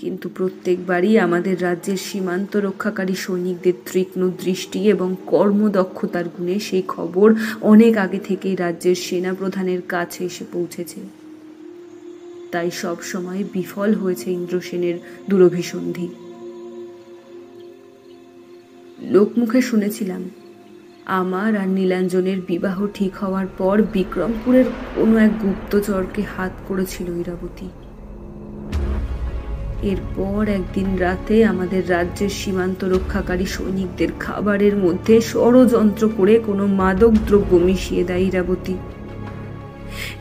কিন্তু প্রত্যেকবারই আমাদের রাজ্যের সীমান্ত রক্ষাকারী সৈনিকদের তীক্ষ্ণ দৃষ্টি এবং কর্মদক্ষতার গুণে সেই খবর অনেক আগে থেকেই রাজ্যের সেনাপ্রধানের কাছে এসে পৌঁছেছে। তাই সব সময় বিফল হয়েছে ইন্দ্রসেনের দুরভিসন্ধি। লোকমুখে শুনেছিলাম আমার আর নীলাঞ্জনের বিবাহ ঠিক হওয়ার পর বিক্রমপুরের কোনো এক গুপ্তচরকে হাত করেছিল ইরাবতী। এরপর একদিন রাতে আমাদের রাজ্যের সীমান্ত রক্ষাকারী সৈনিকদের খাবারের মধ্যে ষড়যন্ত্র করে কোনো মাদক দ্রব্য মিশিয়ে দেয় ইরাবতী।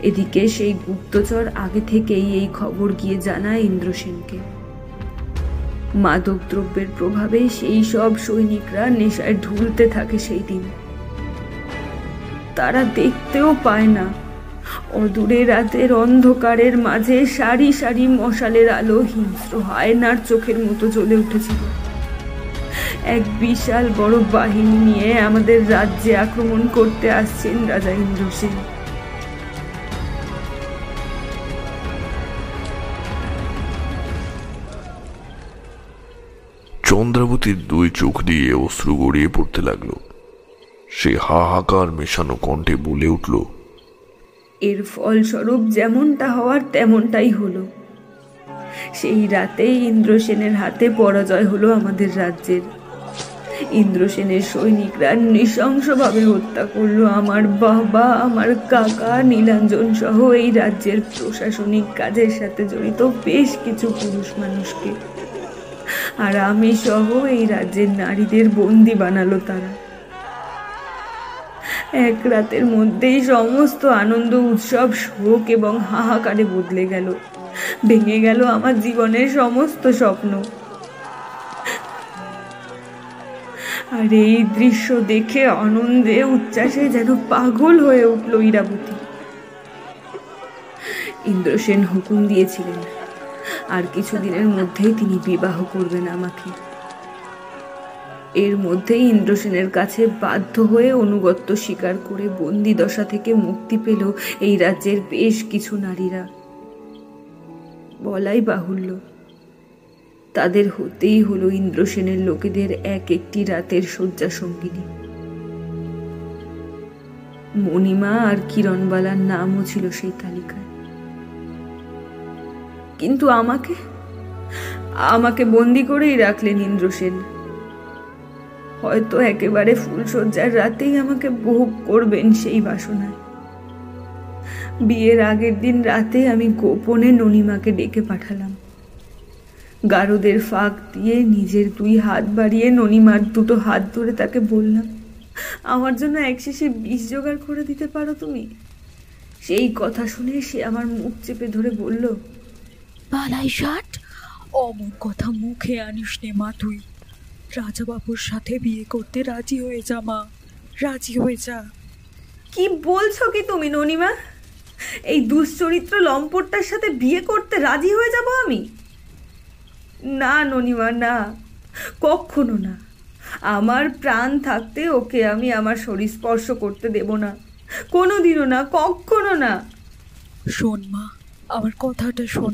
এদিকে সেই গুপ্তচর আগে থেকেই এই খবর গিয়ে জানায় ইন্দ্রসেনকে। মাদক দ্রব্যের প্রভাবে সেই সব সৈনিকরা নেশায় ঢুলতে থাকে। সেই দিন তারা দেখতেও পায় না অদূরে রাতের অন্ধকারের মাঝে সারি সারি মশালের আলো হিংস্র হায়নার চোখের মতো জ্বলে উঠেছিল। এক বিশাল বড় বাহিনী নিয়ে আমাদের রাজ্যে আক্রমণ করতে আসছেন রাজা ইন্দ্রসেন। চন্দ্রাবতীর দুই চোখ দিয়ে অশ্রু গড়িয়ে পড়তে লাগল। সে হাহাকার মেশানো কণ্ঠে বলে উঠল, এর ফলস্বরূপ যেমনটা হওয়ার তেমনটাই হলো। সেই রাতে ইন্দ্রসেনের হাতে পরাজয় হলো আমাদের রাজ্যের। ইন্দ্রসেনের সৈনিকরা নৃশংসভাবে হত্যা করলো আমার বাবা, আমার কাকা, নীলাঞ্জন সহ এই রাজ্যের প্রশাসনিক কাজের সাথে জড়িত বেশ কিছু পুরুষ মানুষকে, আর আমি সহ এই রাজ্যের নারীদের বন্দি বানালো তারা। এক রাতের মধ্যেই সমস্ত আনন্দ উৎসব শোক এবং হাহাকারে বদলে গেল। ভেঙে গেল আমার জীবনের সমস্ত স্বপ্ন। আর এই দৃশ্য দেখে আনন্দে উচ্ছ্বাসে যেন পাগল হয়ে উঠল ইরাবতী। ইন্দ্রসেন হুকুম দিয়েছিলেন আর কিছুদিনের মধ্যেই তিনি বিবাহ করবেন আমাকে। এর মধ্যেই ইন্দ্রসেনের কাছে বাধ্য হয়ে অনুগত্য স্বীকার করে বন্দি দশা থেকে মুক্তি পেল এই রাজ্যের বেশ কিছু নারীরা। বলাই বাহুল্য, তাদের হতেই হলো ইন্দ্রসেনের লোকেদের এক একটি রাতের শয্যা সঙ্গিনী। মণিমা আর কিরণবালার নামও ছিল সেই তালিকায়। কিন্তু আমাকে আমাকে বন্দি করেই রাখলেন ইন্দ্রসেন। হয়তো একেবারে ফুলশয্যার রাতেই আমাকে ভোগ করবেন সেই বাসনায়। বিয়ের আগের দিন রাতে আমি গোপনে ননিমাকে ডেকে পাঠালাম। গারদের ফাঁক দিয়ে নিজের দুই হাত বাড়িয়ে ননিমার দুটো হাত ধরে তাকে বললাম, আমার জন্য একশেষে বিষ জোগাড় করে দিতে পারো তুমি। সেই কথা শুনে সে আমার মুখ চেপে ধরে বলল, পালাই ষাট, অমন কথা মুখে আনিস নে মা, তুই রাজাবাবুর সাথে বিয়ে করতে রাজি হয়ে যা মা, রাজি হয়ে যা। কি বলছো কি তুমি ননিমা? এই দুশ্চরিত্র লম্পটটার সাথে বিয়ে করতে রাজি হয়ে যাব আমি? না ননিমা না, কখনো না। আমার প্রাণ থাকতে ওকে আমি আমার শরীর স্পর্শ করতে দেব না, কোনো দিনও না, কখনো না। শোন মা, আমার কথাটা শোন,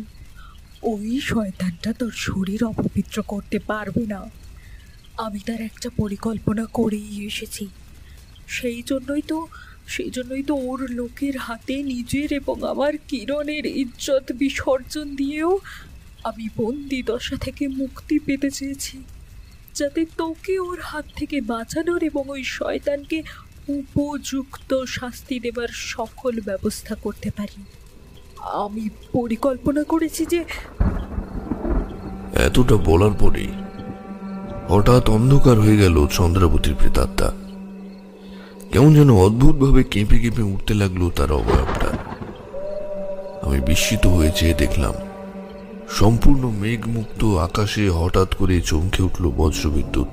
ওই শয়তানটা তোর শরীর অপবিত্র করতে পারবে না। আমি তার একটা পরিকল্পনা করেই এসেছি। সেই জন্যই তো সেই জন্যই তো ওর লোকের হাতে নিজের এবং আমার কিরণের ইজ্জত বিসর্জন দিয়েও আমি বন্দি দশা থেকে মুক্তি পেতে চেয়েছি, যাতে তোকে ওর হাত থেকে বাঁচানোর এবং ওই শয়তানকে উপযুক্ত শাস্তি দেবার সকল ব্যবস্থা করতে পারি। আমি পরিকল্পনা করেছি যে। এতটা বলার পরে হঠাৎ অন্ধকার হয়ে গেল চন্দ্রাবতীর প্রেতাত্মা। কেমন যেন অদ্ভুতভাবে কেঁপে কেঁপে উঠতে লাগলো তার অবয়বটা। আমি বিস্মিত হয়ে চেয়ে দেখলাম, সম্পূর্ণ মেঘমুক্ত আকাশে হঠাৎ করে চমকে উঠল বজ্রবিদ্যুৎ,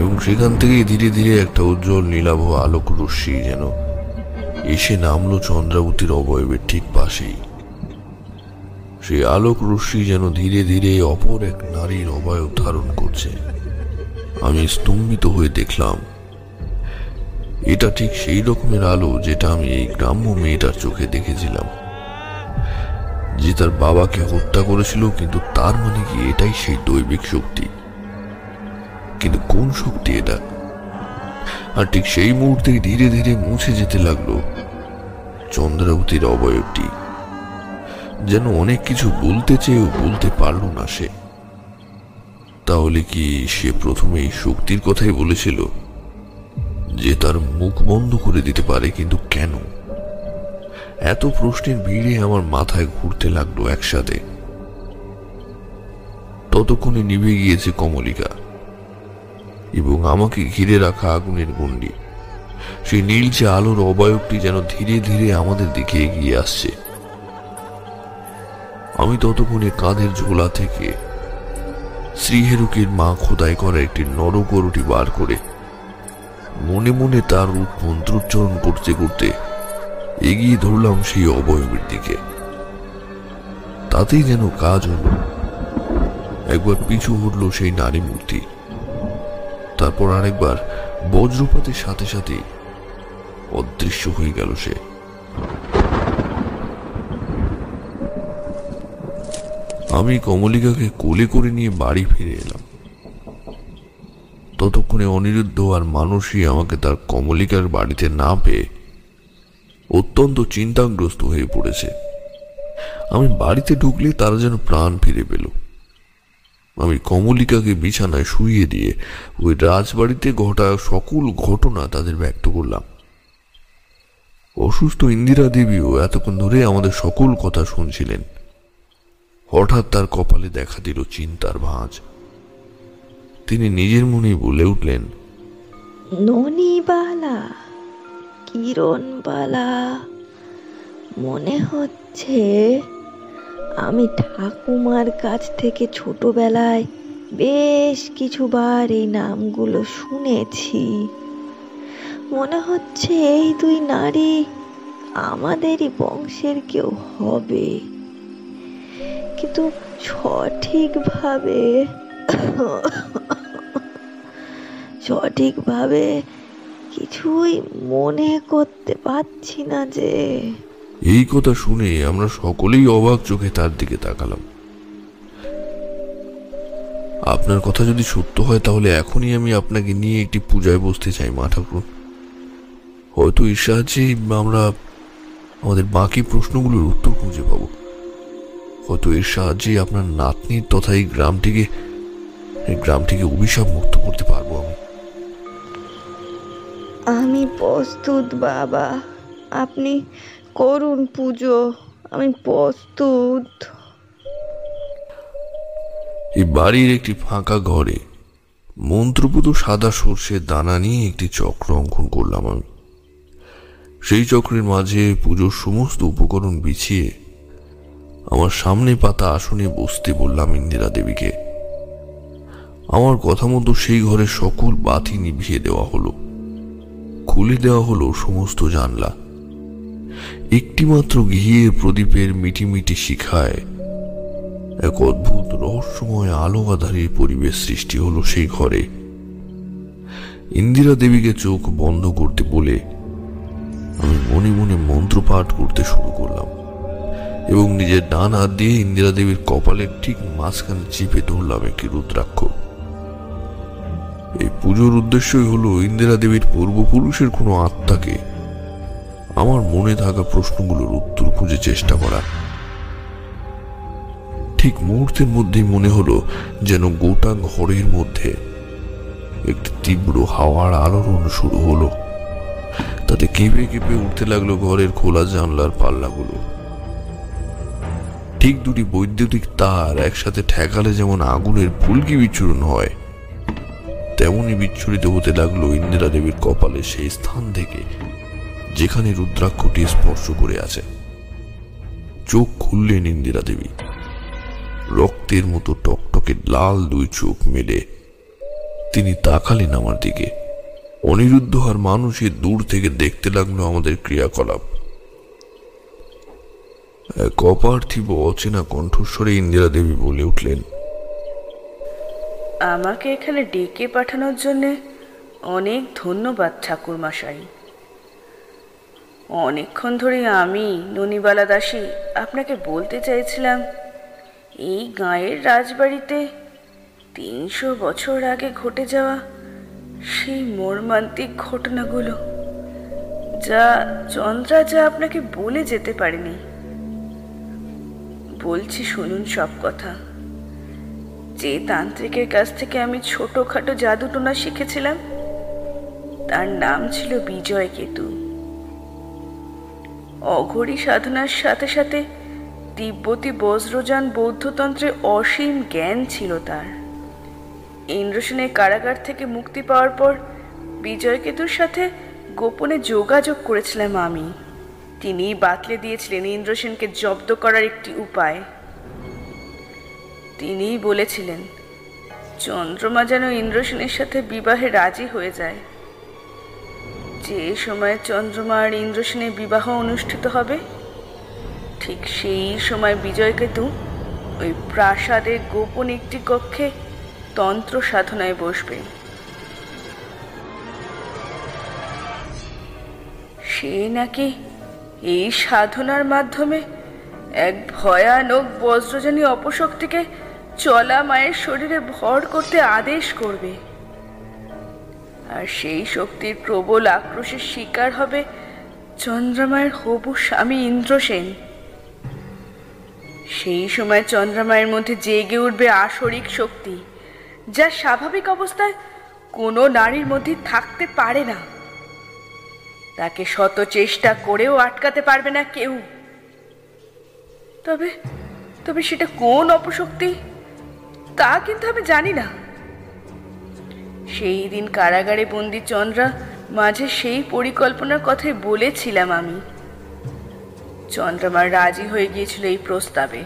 এবং সেখান থেকে ধীরে ধীরে একটা উজ্জ্বল নীলাভ আলোক রশ্মি যেন এসে নামলো চন্দ্রাবতীর অবয়বের ঠিক পাশেই। সেই আলোক রশ্মি যেন ধীরে ধীরে অপর এক নারীর অবয়ব ধারণ করছে। আমি স্তম্ভিত হয়ে দেখলাম, এটা ঠিক সেই রকমের আলো যেটা আমি এই গ্রাম্য মেয়েটার চোখে দেখেছিলাম। যে তার বাবাকে হত্যা করেছিল, কিন্তু তার মানে কি এটাই সেই দৈবিক শক্তি? কিন্তু কোন শক্তি এটা? আর ঠিক সেই মুহূর্তে ধীরে ধীরে মুছে যেতে লাগলো চন্দ্রাবতীর অবয়বটি। যেন অনেক কিছু বলতে চেয়েও বলতে পারল না সে। তাহলে কি সে প্রথমে এই শক্তির কথাই বলেছিল, যে তার মুখ বন্ধ করে দিতে পারে? কিন্তু কেন? এত প্রশ্নের ভিড়ে আমার মাথায় ঘুরতে লাগলো একসাথে। ততক্ষণে নিভে গিয়েছে কমলিকা এবং আমাকে ঘিরে রাখা আগুনের গণ্ডি। সেই নীলচে আলোর অবয়বটি যেন ধীরে ধীরে আমাদের দিকে এগিয়ে আসছে। আমি ততক্ষণে কাঁধের ঝোলা থেকে শ্রীহেরুকের মা খোদাই করা একটি নরকরুটি বার করে মনে মনে তার রূপ মন্ত্রোচ্চারণ করতে করতে এগিয়ে ধরলাম সেই অবয়বের দিকে। তাতেই যেন কাজ হল। একবার পিছু হটল সেই নারী মূর্তি, তারপর আরেকবার বজ্রপাতের সাথে সাথে অদৃশ্য হয়ে গেল সে। আমি কমলিকাকে কোলে করে নিয়ে বাড়ি ফিরে এলাম। ততক্ষণে অনিরুদ্ধ আর মানুষই আমাকে তার কমলিকার বাড়িতে না পেয়ে অত্যন্ত চিন্তাগ্রস্ত হয়ে পড়েছে। আমি বাড়িতে ঢুকলে তারা যেন প্রাণ ফিরে পেল। আমি কমলিকাকে বিছানায় শুইয়ে দিয়ে ওই রাজবাড়িতে ঘটা সকল ঘটনা তাদের ব্যক্ত করলাম। অসুস্থ ইন্দিরা দেবীও এতক্ষণ ধরে আমাদের সকল কথা শুনছিলেন। হঠাৎ তার কপালে দেখা দিল চিন্তার ভাঁজ। তিনি নিজের মনে বলে উঠলেন, ননিবালা, কিরণবালা, মনে হচ্ছে আমি ঠাকুমার কাছ থেকে ছোটবেলায় বেশ কিছুবার এই নামগুলো শুনেছি। মনে হচ্ছে এই দুই নারী আমাদেরই বংশের কেউ হবে, কিন্তু সঠিকভাবে সঠিকভাবে কিছুই মনে করতে পারছি না যে। এই কথা শুনে আমরা সকলেই অবাক চোখে তার দিকে তাকালাম। আপনার কথা যদি সত্য হয়, তাহলে এখনই আমি আপনাকে নিয়ে একটি পূজায় বসতে চাই মা ঠাকুর। হয়তো এর সাহায্যে আমরা আমাদের বাকি প্রশ্নগুলোর উত্তর খুঁজে পাবো। হয়তো এর সাহায্যে আপনার নাতনির তথা এই গ্রামটিকে এই গ্রামটিকে অভিশাপ মুক্ত করতে পারবো আমি। আমি প্রস্তুত বাবা, আপনি করুন পুজো, আমি প্রস্তুত। এই বাড়ির একটি ফাঁকা ঘরে মন্ত্রপুত সাদা সর্ষের দানা নিয়ে একটি চক্র অঙ্কন করলাম আমি। সেই চক্রের মাঝে পুজোর সমস্ত উপকরণ বিছিয়ে আমার সামনে পাতা আসনে বসতে বললাম ইন্দিরা দেবীকে। আমার কথা মতো সেই ঘরে সকল বাতি নিভিয়ে দেওয়া হলো। খুলে দেওয়া হলো সমস্ত জানলা। একটিমাত্র ঘিয়ের প্রদীপের মিটিমিটি শিখায় এক অদ্ভুত রহস্যময় আলো আধারী পরিবেশ সৃষ্টি হলো সেই ঘরে। ইন্দিরা দেবীকে চোখ বন্ধ করতে বলে আমি মনে মনে মন্ত্র পাঠ করতে শুরু করলাম এবং নিজের ডান হাত দিয়ে ইন্দিরা দেবীর কপালের ঠিক মাঝখানে চেপে ধরলাম একটি রুদ্রাক্ষ। এই পুজোর উদ্দেশ্যই হলো ইন্দিরা দেবীর পূর্বপুরুষের কোনো আত্মাকে আমার মনে থাকা প্রশ্নগুলোর উত্তর খুঁজে চেষ্টা করা। ঠিক মুহূর্তের মধ্যেই মনে হলো যেন গোটা ঘরের মধ্যে একটি তীব্র হাওয়ার আলোড়ন শুরু হলো। তাতে কেঁপে কেঁপে উঠতে লাগলো ঘরের খোলা জানলার পাল্লাগুলো। ঠিক দুটি বৈদ্যুতিক তার একসাথে ঠেকালে যেমন আগুনের ফুলকি বিচ্ছুরণ হয়, তেমনই বিচ্ছুরিত হতে লাগলো ইন্দিরা দেবীর কপালে সেই স্থান থেকে যেখানে রুদ্রাক্ষটি স্পর্শ করে আছে। চোখ খুললেন ইন্দিরা দেবী। রক্তের মতো টকটকে লাল দুই চোখ মেলে তিনি তাকালেন আমার দিকে। অনিরুদ্ধ আর মানুষের দূর থেকে দেখতে লাগলো আমাদের ক্রিয়াকলাপ। এক অপার্থিব অচেনা কণ্ঠস্বরে ইন্দিরা দেবী বলে উঠলেন, আমাকে এখানে ডেকে পাঠানোর জন্যে অনেক ধন্যবাদ ঠাকুর মশাই। অনেকক্ষণ ধরে আমি ননিবালা দাসী আপনাকে বলতে চাইছিলাম, এই গাঁয়ের রাজবাড়িতে তিনশো বছর আগে ঘটে যাওয়া সেই মর্মান্তিক ঘটনাগুলো যা চন্দ্রা যা আপনাকে বলে যেতে পারেনি। বলছি শুনুন সব কথা। যে তান্ত্রিকের কাছ থেকে আমি ছোটখাটো জাদুটোনা শিখেছিলাম তার নাম ছিল বিজয়কেতু। অঘরী সাধনার সাথে সাথে তিব্বতী বজ্রযান বৌদ্ধতন্ত্রে অসীম জ্ঞান ছিল তার। ইন্দ্রসেনের কারাগার থেকে মুক্তি পাওয়ার পর বিজয়কেতুর সাথে গোপনে যোগাযোগ করেছিলাম আমি। তিনি বাতলে দিয়েছিলেন ইন্দ্রসেনকে জব্দ করার একটি উপায়। তিনিই বলেছিলেন চন্দ্রমা যেন ইন্দ্রসেনের সাথে বিবাহে রাজি হয়ে যায়। যে সময় চন্দ্রমা আর ইন্দ্রসেনের বিবাহ অনুষ্ঠিত হবে ঠিক সেই সময় বিজয়কেতু ওই প্রাসাদের গোপন একটি কক্ষে তন্ত্র সাধনায় বসবে। সে নাকি এই সাধনার মাধ্যমে এক ভয়ানক বজ্রযানী অপশক্তিকে চলা মায়ের শরীরে ভর করতে আদেশ করবে, আর সেই শক্তির প্রবল আক্রোশের শিকার হবে চন্দ্রমায়ের হবু স্বামী ইন্দ্রসেন। সেই সময় চন্দ্রমায়ের মধ্যে জেগে উঠবে আসরিক শক্তি, যা স্বাভাবিক অবস্থায় কোনো নারীর মধ্যে থাকতে পারে না। তাকে শত চেষ্টা করেও আটকাতে পারবে না কেউ। তবে তবে সেটা কোন অপশক্তি তা কিন্তু আমি জানি না। সেই দিন কারাগারে বন্দি চন্দ্রা মাঝে সেই পরিকল্পনার কথাই বলেছিলাম আমি। চন্দ্রমা রাজি হয়ে গিয়েছিল এই প্রস্তাবে।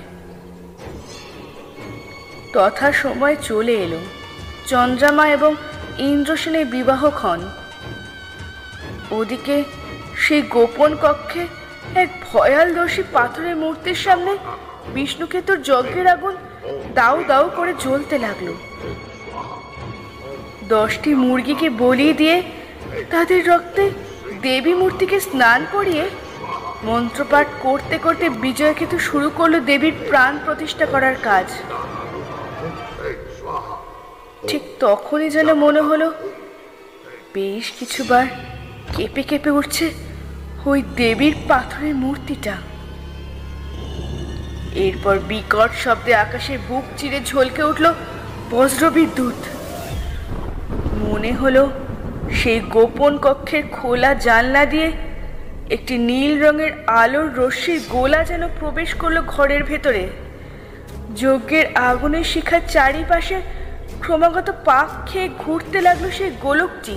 তথা সময় চলে এলো, চন্দ্রমা এবং ইন্দ্রসেনের বিবাহ ক্ষণ। ওদিকে সেই গোপন কক্ষে এক ভয়ালদর্শী পাথরের মূর্তির সামনে বিষ্ণুকেতুর যজ্ঞের আগুন দাউ দাউ করে জ্বলতে লাগলো। দশটি মুরগিকে বলি দিয়ে তাদের রক্তে দেবী মূর্তিকে স্নান করিয়ে মন্ত্রপাঠ করতে করতে বিজয়কেতু শুরু করলো দেবীর প্রাণ প্রতিষ্ঠা করার কাজ। ঠিক তখনই যেন মনে হলো বেশ কিছুবার কেঁপে কেঁপে উঠছে ওই দেবীর পাথরের মূর্তিটা। এরপর বিকট শব্দে আকাশে বুক চিরে ঝলকে উঠল বজ্রবিদ্যুৎ। মনে হলো সেই গোপন কক্ষের খোলা জানলা দিয়ে একটি নীল রঙের আলোর রশ্মির গোলা যেন প্রবেশ করলো ঘরের ভেতরে। যজ্ঞের আগুনের শিখার চারিপাশে ক্রমাগত পাক খেয়ে ঘুরতে লাগলো সেই গোলকটি।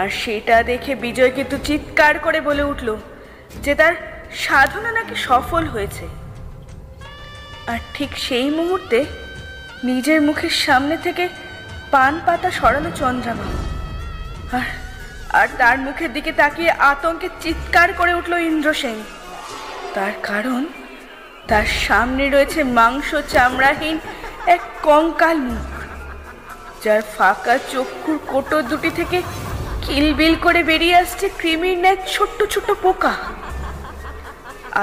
আর সেটা দেখে বিজয়কেতু চিৎকার করে বলে উঠল যে তার সাধনা নাকি সফল হয়েছে। আর ঠিক সেই মুহূর্তে নিজের মুখের সামনে থেকে পান পাতা সরালো চন্দ্রমা, আর আর তার মুখের দিকে তাকিয়ে আতঙ্কে চিৎকার করে উঠল ইন্দ্রসেন। তার কারণ তার সামনে রয়েছে মাংস চামড়াহীন এক কঙ্কাল মুখ, যার ফাঁকা চক্ষুর কোটর দুটি থেকে কিলবিল করে বেরিয়ে আসছে কৃমির ন্যায় ছোট্ট ছোট্ট পোকা।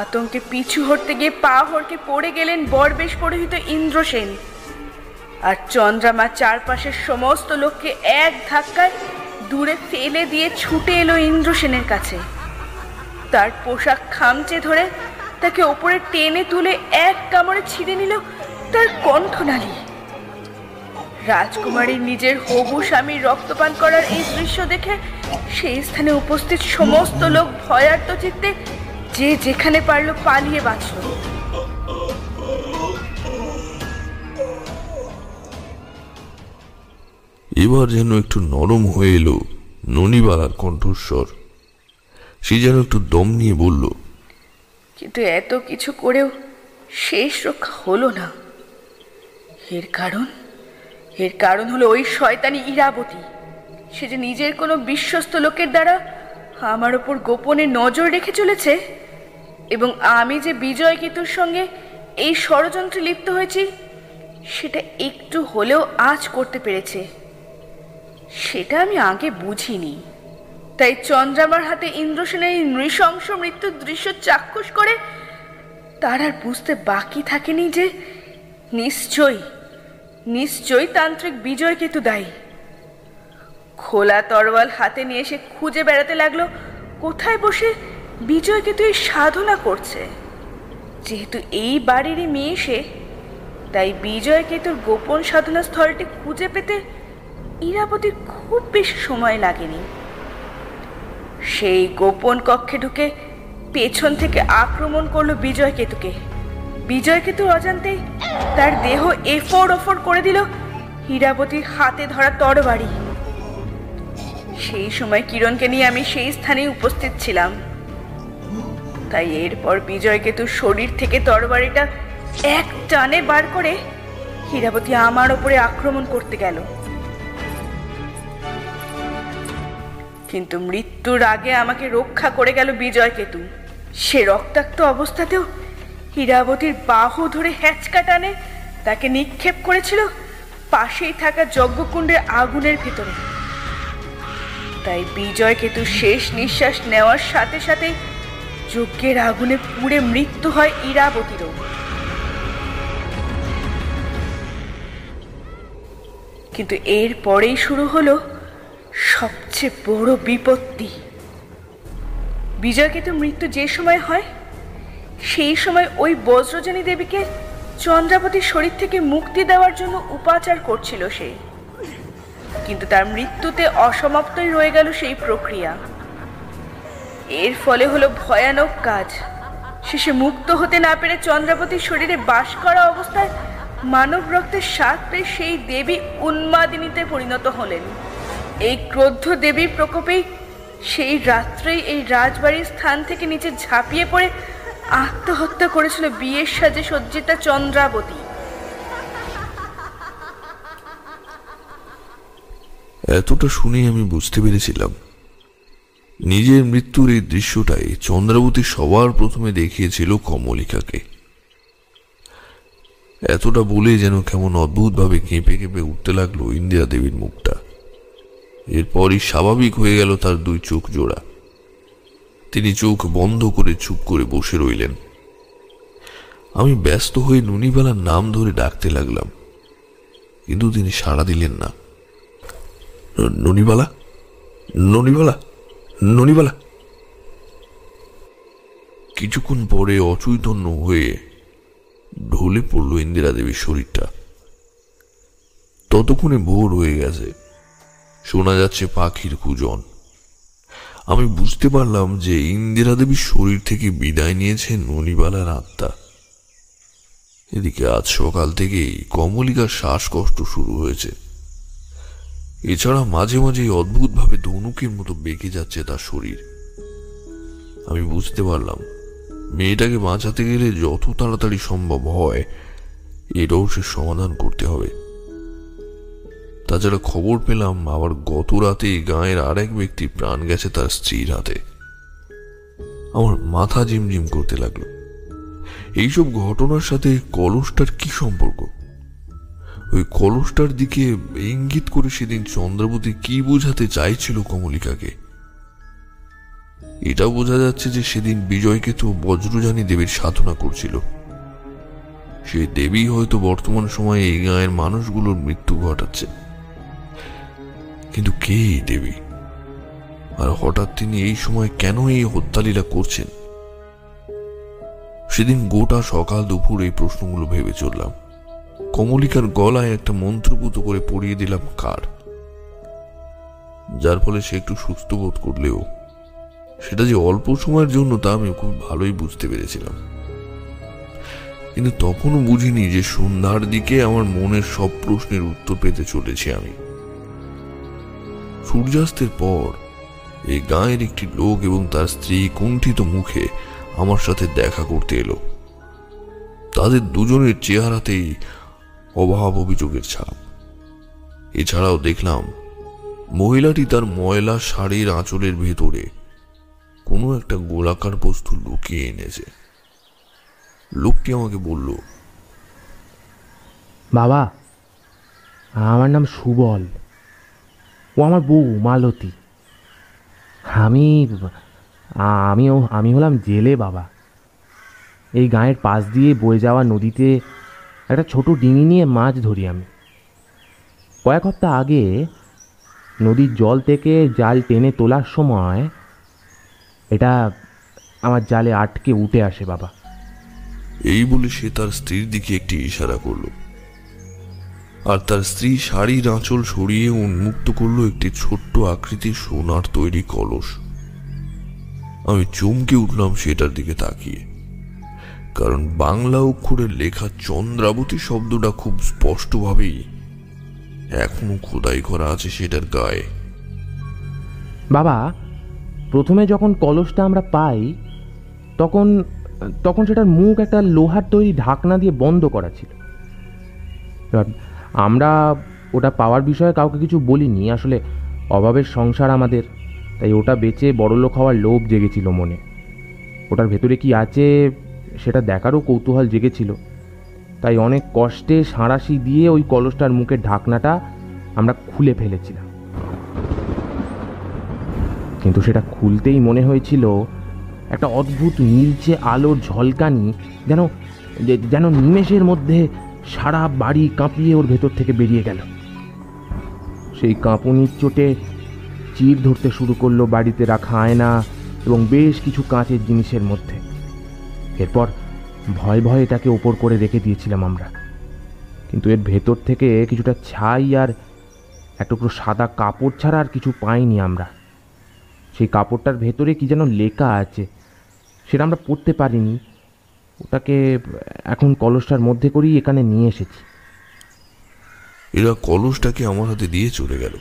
আতঙ্কে পিছু হটতে গিয়ে পা হড়কে পড়ে গেলেন বরবেশ পরিহিত ইন্দ্রসেন। আর চন্দ্রমা চারপাশের সমস্ত লোককে এক ধাক্কায় দূরে ফেলে দিয়ে ছুটে এলো ইন্দ্রসেনের কাছে। তার পোশাক খামচে ধরে তাকে ওপরে টেনে তুলে এক কামড়ে ছিঁড়ে নিল তার কণ্ঠনালী। রাজকুমারী নিজের হবু স্বামীর রক্তপান করার এই দৃশ্য দেখে সেই স্থানে উপস্থিত সমস্ত লোক ভয়ার্ত চিত্তে যে যেখানে পারল পালিয়ে বাঁচল। এবার যেন একটু নরম হয়ে এলো ননিবালার কণ্ঠস্বর। সে যেন একটু দম নিয়ে বলল, কিন্তু এত কিছু করেও শেষ রক্ষা হলো না। এর কারণ এর কারণ হলো ওই শয়তানি ইরাবতী। সে যে নিজের কোনো বিশ্বস্ত লোকের দ্বারা আমার ওপর গোপনে নজর রেখে চলেছে, এবং আমি যে বিজয়কেতুর সঙ্গে এই ষড়যন্ত্রে লিপ্ত হয়েছি সেটা একটু হলেও আঁচ করতে পেরেছে। সেটা আমি আগে বুঝিনি, তাই চন্দ্রামার হাতে ইন্দ্রসেনের নৃশংস মৃত্যুর দৃশ্য চাক্ষুষ করে তার আর বুঝতে বাকি থাকেনি যে নিশ্চয়ই নিশ্চয়ই তান্ত্রিক বিজয়কেতু দায়ী। খোলা তরোয়াল হাতে নিয়ে সে খুঁজে বেড়াতে লাগলো কোথায় বসে বিজয়কেতু এই সাধনা করছে। যেহেতু এই বাড়িরই মেয়ে সে, তাই বিজয়কেতুর গোপন সাধনা স্থলটি খুঁজে পেতে ইরাবতীর খুব বেশি সময় লাগেনি। সেই গোপন কক্ষে ঢুকে পেছন থেকে আক্রমণ করলো বিজয়কেতুকে। বিজয়কেতু অজান্তেই তার দেহ এফোড় ওফোড় করে দিল ইরাবতীর হাতে ধরা তরবারি। সেই সময় কিরণকে নিয়ে আমি সেই স্থানে উপস্থিত ছিলাম, তাই এরপর বিজয়কেতুর শরীর থেকে তরবারিটা এক টানে বার করে ইরাবতী আমার ওপরে আক্রমণ করতে গেল। কিন্তু মৃত্যুর আগে আমাকে রক্ষা করে গেল বিজয়কেতু। সে রক্তাক্ত অবস্থাতেও ইরাবতীর বাহু ধরে হ্যাঁচকা টানে তাকে নিক্ষেপ করেছিল পাশেই থাকা যজ্ঞকুণ্ডের আগুনের ভিতরে। তাই বিজয়কেতু শেষ নিঃশ্বাস নেওয়ার সাথে সাথে যজ্ঞের আগুনে পুড়ে মৃত্যু হয় ইরাবতীরও। কিন্তু এর পরেই শুরু হলো সবচেয়ে বড় বিপত্তি। বিজয়কেতু মৃত্যু যে সময় হয় সেই সময় ওই বজ্রজনী দেবীকে চন্দ্রাবতীর শরীর থেকে মুক্তি দেওয়ার জন্য উপাচার করছিল সে। কিন্তু তার মৃত্যুতে অসমাপ্তই রয়ে গেল সেই প্রক্রিয়া। এর ফলে হলো ভয়ানক কাজ। শেষে মুক্ত হতে না পেরে চন্দ্রাবতীর শরীরে বাস করা অবস্থায় মানব রক্তের স্বাদ পেয়ে সেই দেবী উন্মাদিনীতে পরিণত হলেন। এই ক্রুদ্ধ দেবীর প্রকোপেই সেই রাত্রেই এই রাজবাড়ির স্থান থেকে নিচে ঝাঁপিয়ে পড়ে আত্মহত্যা করেছিল বিয়ের সাজে সজ্জিতা চন্দ্রাবতী। এতটা শুনে আমি বুঝতে পেরেছিলাম নিজের মৃত্যুর এই দৃশ্যটাই চন্দ্রাবতী সবার প্রথমে দেখিয়েছিল কমলিকাকে। এতটা বলে যেন কেমন অদ্ভুতভাবে কেঁপে কেঁপে উঠতে লাগলো ইন্দিরা দেবীর মুখটা। এরপরই স্বাভাবিক হয়ে গেল তার দুই চোখ জোড়া। তিনি চোখ বন্ধ করে চুপ করে বসে রইলেন। আমি ব্যস্ত হয়ে নুনিবালার নাম ধরে ডাকতে লাগলাম, কিন্তু তিনি সাড়া দিলেন না। নুনিবালা, নুনিবালা, নুনিবালা। কিছুক্ষণ পরে অচৈতন্য হয়ে ঢলে পড়ল ইন্দিরা দেবীর শরীরটা। ততক্ষণে ভোর হয়ে গেছে, শোনা যাচ্ছে পাখির কুজন। আমি বুঝতে পারলাম যে ইন্দিরা দেবীর শরীর থেকে বিদায় নিয়েছে নুনিবালার আত্মা। এদিকে আজ সকাল থেকেই কমলিকার শ্বাসকষ্ট শুরু হয়েছে। এছাড়া মাঝে মাঝে অদ্ভুতভাবে ধনুকের মতো বেঁকে যাচ্ছে তার শরীর। আমি বুঝতে পারলাম মেয়েটাকে বাঁচাতে গেলে যত তাড়াতাড়ি সম্ভব হয় এটাও সে সমাধান করতে হবে। তাছাড়া খবর পেলাম আবার গত রাতে গাঁয়ের আরেক ব্যক্তির প্রাণ গেছে তার স্ত্রীর হাতে। আমার মাথা ঝিমঝিম করতে লাগলো, এইসব ঘটনার সাথে কলসটার কি সম্পর্ক? ওই কলসটার দিকে ইঙ্গিত করে সেদিন চন্দ্রাবতী কি বোঝাতে চাইছিল কমলিকাকে? এটা বোঝা যাচ্ছে যে সেদিন বিজয়কেতু বজ্রযানী দেবীর সাধনা করছিল। সে দেবী হয়তো বর্তমান সময়ে এই গাঁয়ের মানুষগুলোর মৃত্যু ঘটাচ্ছে। কিন্তু কে এই দেবী, আর হঠাৎ তিনি এই সময় কেন এই হত্যালীলা করছেন? সেদিন গোটা সকাল দুপুর এই প্রশ্নগুলো ভেবে চললাম। কমলিকার গলায় একটা মন্ত্রপুত করে পরিয়ে দিলাম কার, যার ফলে সে একটু সুস্থ বোধ করলেও সেটা যে অল্প সময়ের জন্য তা আমি খুব ভালোই বুঝতে পেরেছিলাম। কিন্তু তখনও বুঝিনি যে সন্ধ্যার দিকে আমার মনের সব প্রশ্নের উত্তর পেতে চলেছি আমি। সূর্যাস্তের পর এই গাঁয়ের একটি লোক এবং তার স্ত্রী কুণ্ঠিত মুখে আমার সাথে দেখা করতে এলো। তাদের দুজনের চেহারাতেই অভাব অভিযোগের ছাপ। এছাড়াও দেখলাম মহিলাটি তার ময়লা শাড়ির আঁচলের ভেতরে কোনো একটা গোলাকার বস্তু লুকিয়ে এনেছে। লোকটি আমাকে বলল, বাবা, আমার নাম সুবল, ও আমার বউ মালতী, আমি আমিও আমি হলাম জেলে বাবা। এই গাঁয়ের পাশ দিয়ে বয়ে যাওয়া নদীতে একটা ছোট ডিঙি নিয়ে মাছ ধরি আমি। কয়েক সপ্তাহ আগে নদীর জল থেকে জাল টেনে তোলার সময় এটা আমার জালে আটকে উঠে আসে বাবা। এই বলে সে তার স্ত্রীর দিকে একটি ইশারা করল, আর তার স্ত্রী শাড়ির আঁচল সরিয়ে উন্মুক্ত করল একটি ছোট্ট আকৃতির সোনার তৈরি কলস। আমি চমকে উঠলাম সেটার দিকে তাকিয়ে, কারণ বাংলা অক্ষরে লেখা চন্দ্রাবতী শব্দটা খুব স্পষ্টভাবেই এখনো খোদাই করা আছে সেটার গায়ে। বাবা, প্রথমে যখন কলসটা আমরা পাই তখন তখন সেটার মুখ একটা লোহার তৈরি ঢাকনা দিয়ে বন্ধ করা ছিল। আমরা ওটা পাওয়ার বিষয়ে কাউকে কিছু বলিনি, আসলে অভাবের সংসার আমাদের, তাই ওটা বেচে বড়লোক হওয়ার লোভ জেগেছিল মনে। ওটার ভেতরে কি আছে সেটা দেখারও কৌতূহল জেগেছিল, তাই অনেক কষ্টে সাঁড়াশি দিয়ে ওই কলসটার মুখের ঢাকনাটা আমরা খুলে ফেলেছিলাম। কিন্তু সেটা খুলতেই মনে হয়েছিল একটা অদ্ভুত নীলচে আলোর ঝলকানি যেন যেন নিমেষের মধ্যে সারা বাড়ি কাঁপিয়ে ওর ভেতর থেকে বেরিয়ে গেল। সেই কাঁপুনির চোটে চির ধরতে শুরু করলো বাড়িতে রাখা আয়না এবং বেশ কিছু কাঁচের জিনিসের মধ্যে। এরপর ভয় ভয়ে এটাকে ওপর করে রেখে দিয়েছিলাম আমরা, কিন্তু এর ভেতর থেকে কিছুটা ছাই আর একটুকরো সাদা কাপড় ছাড়া আর কিছু পাইনি আমরা। সেই কাপড়টার ভেতরে কি যেন লেখা আছে, সেটা আমরা পড়তে পারিনি। ওটাকে এখন কলসটার মধ্যে করেই এখানে নিয়ে এসেছি। এরা কলসটাকে আমার হাতে দিয়ে চলে গেল।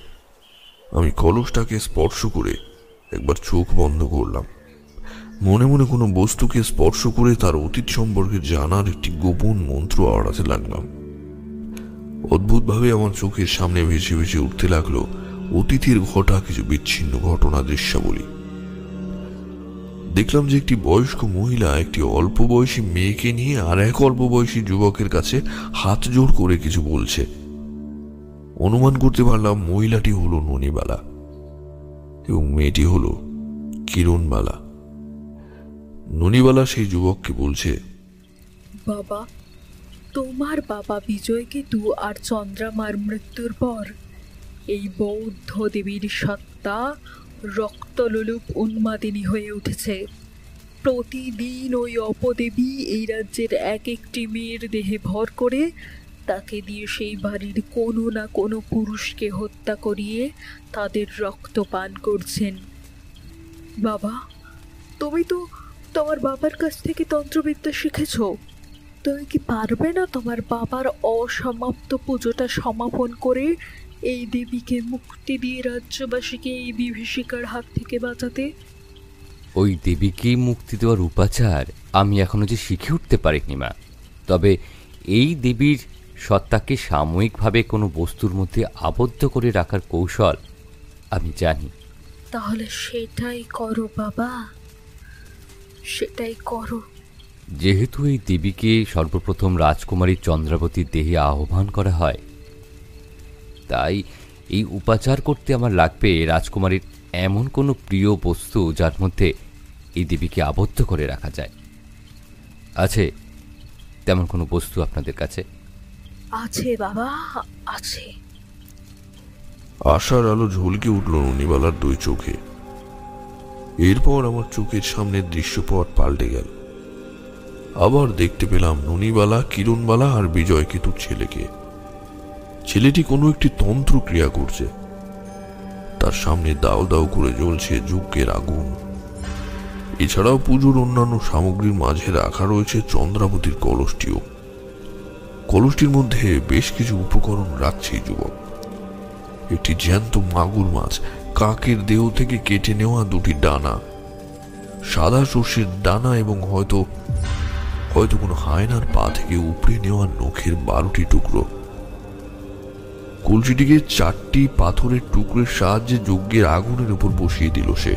আমি কলসটাকে স্পর্শ করে একবার চোখ বন্ধ করলাম, মনে মনে কোনো বস্তুকে স্পর্শ করে তার অতীত সম্পর্কে জানার একটি গোপন মন্ত্র আওড়াতে লাগলাম। অদ্ভুতভাবে আমার চোখের সামনে ভেসে ভেসে উঠতে লাগলো অতীতের ঘটা কিছু বিচ্ছিন্ন ঘটনা দৃশ্যাবলী। দেখলাম যে একটি বয়স্ক মহিলা একটি অল্প বয়সী মেয়েকে নিয়ে আর এক অল্প বয়সী যুবকের কাছে হাত জোর করে কিছু বলছে। অনুমান করতে পারলাম মহিলাটি হলো ননিবালা এবং মেয়েটি হলো কিরণবালা। ননিবালা সেই যুবককে বলছে, বাবা, তোমার বাবা বিজয়কেতু আর চন্দ্রমার মৃত্যুর পর এই বৌদ্ধ দেবীর সত্তা রক্তলোলুপ উন্মাদিনী হয়ে উঠেছে। প্রতিদিন ওই অপদেবী এই রাজ্যের এক একটি মেয়ের দেহে ভর করে তাকে দিয়ে সেই বাড়ির কোনো না কোনো পুরুষকে হত্যা করিয়ে তাদের রক্ত পান করছেন। বাবা, তুমি তো তোমার বাবার কাছ থেকে তন্ত্রবিদ্যা শিখেছ, তুমি কি পারবে না তোমার বাবার অসমাপ্ত পুজোটা সমাপন করে এই দেবীকে মুক্তি দিয়ে রাজ্যবাসীকে এই বিভীষিকার হাত থেকে বাঁচাতে? ওই দেবীকেই মুক্তি দেওয়ার উপাচার আমি এখনো যে শিখে উঠতে পারিনি মা, তবে এই দেবীর সত্তাকে সাময়িকভাবে কোনো বস্তুর মধ্যে আবদ্ধ করে রাখার কৌশল আমি জানি। তাহলে সেটাই করো বাবা, সেটাই করো। যেহেতু এই দেবীকে সর্বপ্রথম রাজকুমারী চন্দ্রাবতীর দেহে আহ্বান করা হয়, তাই এই উপাচার করতে আমার লাগবে রাজকুমারীর এমন কোনো প্রিয় বস্তু যার মধ্যে এই দেবীকে আবদ্ধ করে রাখা যায়। আছে তেমন কোনো বস্তু আপনাদের কাছে? আছে বাবা, আছে। আশার আলো ঝলকে উঠল ননিবালার দুই চোখে। এরপর আমার চোখের সামনে দৃশ্যপট পাল্টে গেল। আবার দেখতে পেলাম ননিবালা, কিরণবালা আর বিজয়কেতুর ছেলেকে। ছেলেটি কোনো একটি তন্ত্র ক্রিয়া করছে, তার সামনে দাও দাও করে জ্বলছে যজ্ঞের আগুন। এছাড়াও পুজোর অন্যান্য সামগ্রীর মাঝে রাখা রয়েছে চন্দ্রাবতীর কলসটিও। কলসটির মধ্যে বেশ কিছু উপকরণ রাখছে যুবক, একটি জ্যান্ত মাগুর মাছ, কাকের দেহ থেকে কেটে নেওয়া দুটি ডানা, সাদা শস্যের ডানা এবং হয়তো হয়তো কোনো হায়নার পা থেকে উপড়ে নেওয়া নখের বারোটি টুকরো। কলসিটিকে চারটি পাথরের টুকরের সাহায্যে যজ্ঞের আগুনের উপর বসিয়ে দিল সে।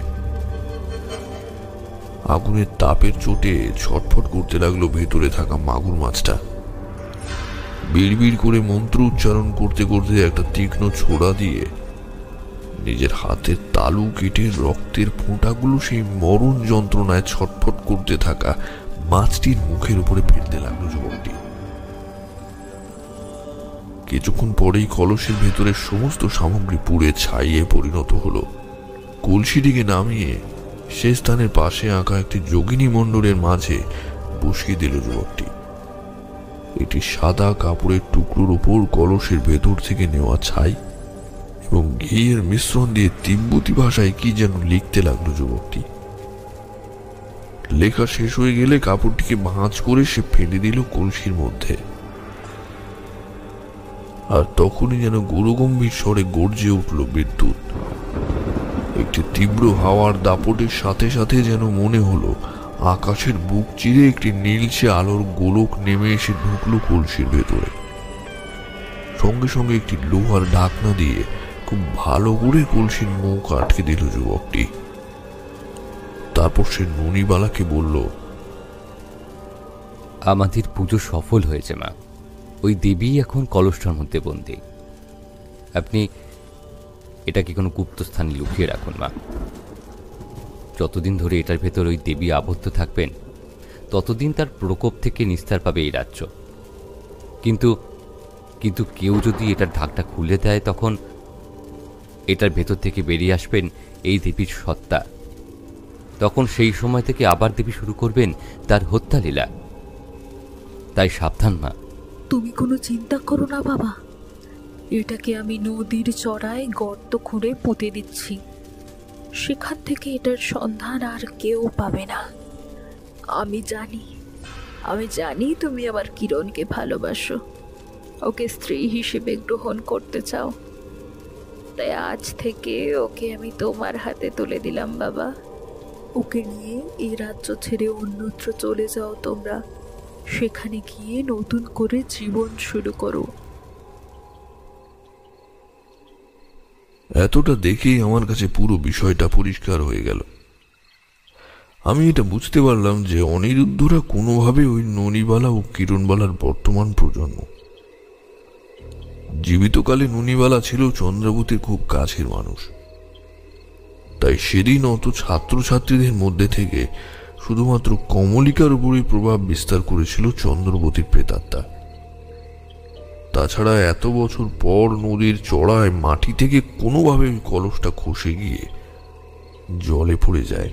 আগুনের তাপের চোটে ছটফট করতে লাগলো ভেতরে থাকা মাগুর মাছটা। বিড়বিড় করে মন্ত্র উচ্চারণ করতে করতে একটা তীক্ষ্ণ ছোড়া দিয়ে নিজের হাতের তালু কেটে রক্তের ফোঁটাগুলো সেই মরণ যন্ত্রণায় ছটফট করতে থাকা মাছটির মুখের উপরে ফেলতে লাগলো যুবকটি। কিছুক্ষণ পরেই কলসের ভেতরে সমস্ত সামগ্রী পুড়ে ছাইয়ে পরিণত হলো। কলসিটিকে নামিয়ে সে স্থানের পাশে আঁকা একটি যোগিনী মণ্ডলের মাঝে বসিয়ে দিল যুবকটি। এটি সাদা কাপড়ের টুকরোর উপর কলসের ভেতর থেকে নেওয়া ছাই এবং ঘিয়ের মিশ্রণ দিয়ে তিব্বতী ভাষায় কি যেন লিখতে লাগলো যুবকটি। লেখা শেষ হয়ে গেলে কাপড়টিকে ভাঁজ করে সে ফেলে দিল কলসির মধ্যে। আর তখনই যেন গুরুগম্ভীর স্বরে গর্জে উঠল বিদ্যুৎ। একটি তীব্র হাওয়ার দাপটের সাথে সাথে যেন মনে হলো আকাশের বুক চিরে একটি নীলচে আলোর গোলক নেমে এসে ঢুকলো কলসির ভেতরে। সঙ্গে সঙ্গে একটি লোহার ঢাকনা দিয়ে খুব ভালো করে কলসির মুখ আটকে দিল যুবকটি। তারপর সে ননিবালাকে বলল, আমাদের পুজো সফল হয়েছে মা, ওই দেবী এখন কলসটার মধ্যে বন্দী। আপনি এটাকে কোনো গুপ্ত স্থানে লুকিয়ে রাখুন মা। যতদিন ধরে এটার ভেতর ওই দেবী আবদ্ধ থাকবেন ততদিন তার প্রকোপ থেকে নিস্তার পাবে এই রাজ্য। কিন্তু কিন্তু কেউ যদি এটার ঢাকটা খুলে দেয় তখন এটার ভেতর থেকে বেরিয়ে আসবেন এই দেবীর সত্তা। তখন সেই সময় থেকে আবার দেবী শুরু করবেন তার হত্যালীলা। তাই সাবধান মা। তুমি কোনো চিন্তা করো না বাবা, এটাকে আমি নদীর চড়ায় গর্ত খুঁড়ে পুঁতে দিচ্ছি। সেখান থেকে এটার সন্ধান আর কেউ পাবে না। আমি জানি আমি জানি তুমি আমার কিরণকে ভালোবাসো, ওকে স্ত্রী হিসেবে গ্রহণ করতে চাও। তাই আজ থেকে ওকে আমি তোমার হাতে তুলে দিলাম বাবা। ওকে নিয়ে এই রাজ্য ছেড়ে অন্যত্র চলে যাও তোমরা, সেখানে গিয়ে নতুন করে জীবন শুরু করো। এতটা দেখেই আমার কাছে পুরো বিষয়টা পরিষ্কার হয়ে গেল। আমি এটা বুঝতে পারলাম যে অনিরুদ্ধরা কোনোভাবে ওই ননিবালা ও কিরণবালার বর্তমান প্রজন্ম। জীবিতকালে ননিবালা ছিল চন্দ্রাবতীর খুব কাছের মানুষ, তাই সেদিন অত ছাত্রছাত্রীদের মধ্যে থেকে শুধুমাত্র কমলিকার উপরই প্রভাব বিস্তার করেছিল চন্দ্রাবতীর প্রেতাত্মা। তাছাড়া এত বছর পর নদীর চড়ায় মাটি থেকে কোনোভাবে কলসটা খসে গিয়ে জলে পড়ে যায়,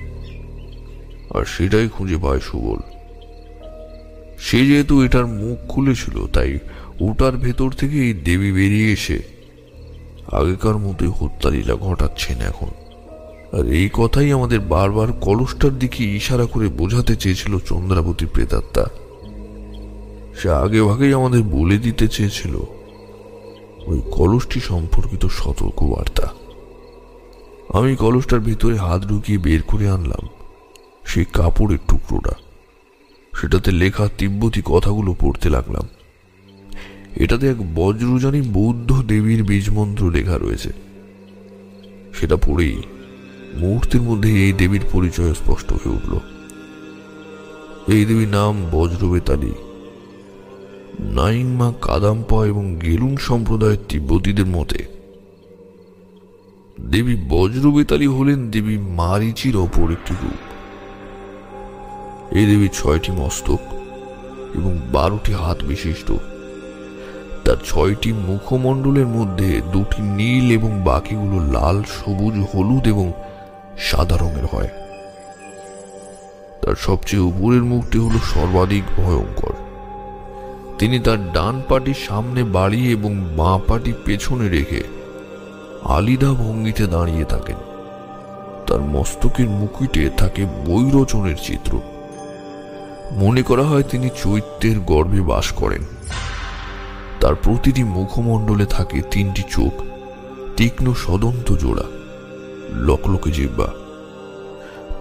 আর সেটাই খুঁজে পায় সুবল। সে যেহেতু এটার মুখ খুলেছিল তাই ওটার ভেতর থেকে এই দেবী বেরিয়ে এসে আগেকার মতোই হত্যালীলা ঘটাচ্ছেন এখন। আর এই কথাই আমাদের বারবার কলসটার দিকে ইশারা করে বোঝাতে চেয়েছিল চন্দ্রাবতী প্রেতাত্মা। সে আগে ভাগেই আমাদের বলে দিতে চেয়েছিল ওই কলসটি সম্পর্কিত সতর্কবার্তা। আমি কলসটার ভিতরে হাত ঢুকিয়ে বের করে আনলাম সেই কাপড়ের টুকরোটা, সেটাতে লেখা তিব্বতী কথাগুলো পড়তে লাগলাম। এটাতে এক বজ্রযানী বৌদ্ধ দেবীর বীজমন্ত্র লেখা রয়েছে। সেটা পড়েই মুহূর্তের মধ্যে এই দেবীর পরিচয় স্পষ্ট হয়ে উঠল। এই দেবীর নাম বজ্র বেতালী। নাইংমা, কাদাম্পা এবং গেলুং সম্প্রদায়ের তিব্বতীদের মতে দেবী বজ্র বেতালী হলেন দেবী মারিচির অপর একটি রূপ। এই দেবী ছয়টি মস্তক এবং বারোটি হাত বিশিষ্ট। তার ছয়টি মুখমণ্ডলের মধ্যে দুটি নীল এবং বাকিগুলো লাল, সবুজ, হলুদ এবং সাদা রঙের হয়। তার সবচেয়ে উপরের মুখটি হলো সর্বাধিক ভয়ঙ্কর। তিনি তার ডান পাটি সামনে বাড়িয়ে এবং বাঁ পাটি পেছনে রেখে আলিদা ভঙ্গিতে দাঁড়িয়ে থাকেন। তার মস্তকের মুকুটে থাকে বৈরচনের চিত্র। মনে করা হয় তিনি চৈত্যের গর্ভে বাস করেন। তার প্রতিটি মুখমণ্ডলে থাকে তিনটি চোখ, তীক্ষ্ণ সদন্ত জোড়া, লকলকে জিহ্বা।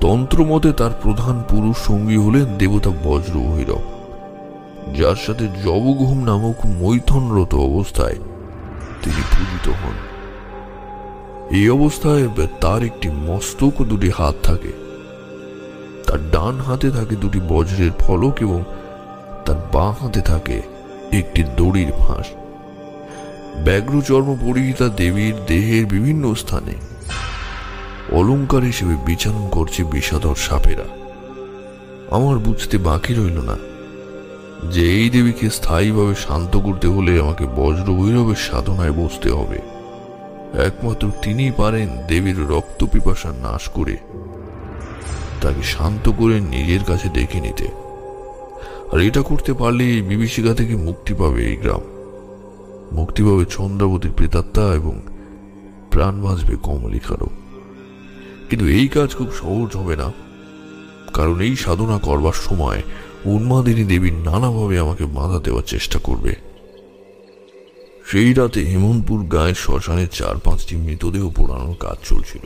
তন্ত্রমতে তার প্রধান পুরুষ সঙ্গী হলেন দেবতা বজ্র ভৈরব, যার সাথে জবঘুম নামক মৈথনরত অবস্থায় তিনি পূজিত হন। এই অবস্থায় তার একটি মস্তক ও দুটি হাত থাকে। তার ডান হাতে থাকে দুটি বজ্রের ফলক এবং তার বাঁ হাতে থাকে একটি দড়ির ফাঁস। ব্যাঘ্র চর্ম পরিহিতা দেবীর দেহের বিভিন্ন স্থানে অলঙ্কার হিসেবে বিচরণ করছে বিষাদর সাপেরা। আমার বুঝতে বাকি রইল না যে এই দেবীকে স্থায়ীভাবে শান্ত করতে হলে আমাকে বজ্র ভৈরবের সাধনায় বসতে হবে। একমাত্র তিনিই পারেন দেবীর রক্ত পিপাসা নাশ করে তাকে শান্ত করে নিজের কাছে ডেকে নিতে, আর এটা করতে পারলে এই বিভীষিকা থেকে মুক্তি পাবে এই গ্রাম, মুক্তি পাবে চন্দ্রাবতীর প্রেতাত্মা এবং প্রাণ বাঁচবে কমলিকারও। কিন্তু এই কাজ খুব সহজ হবে না, কারণ এই সাধনা করবার সময় উন্মাদিনী দেবী নানাভাবে আমাকে বাধা দেওয়ার চেষ্টা করবে। সেই রাতে হেমন্তপুর গায়ের শ্মশানে চার পাঁচটি মৃতদেহ পোড়ানোর কাজ চলছিল।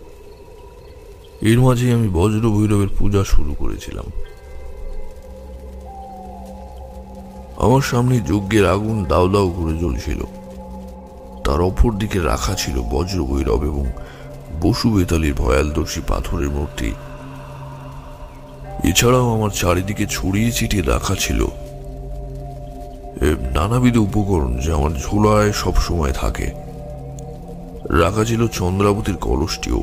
এর মাঝে আমি বজ্র ভৈরবের পূজা শুরু করেছিলাম। আমার সামনে যজ্ঞের আগুন দাউ দাউ করে জ্বলছিল, তার অপর দিকে রাখা ছিল বজ্র ভৈরব এবং বসু বেতালির ভয়ালদর্শী পাথরের মূর্তি। এছাড়াও আমার চারিদিকে ছড়িয়ে ছিটিয়ে রাখা ছিল নানাবিধ উপকরণ যা আমার ঝোলায় সবসময় থাকে। রাখা ছিল চন্দ্রাবতীর কলসটিও।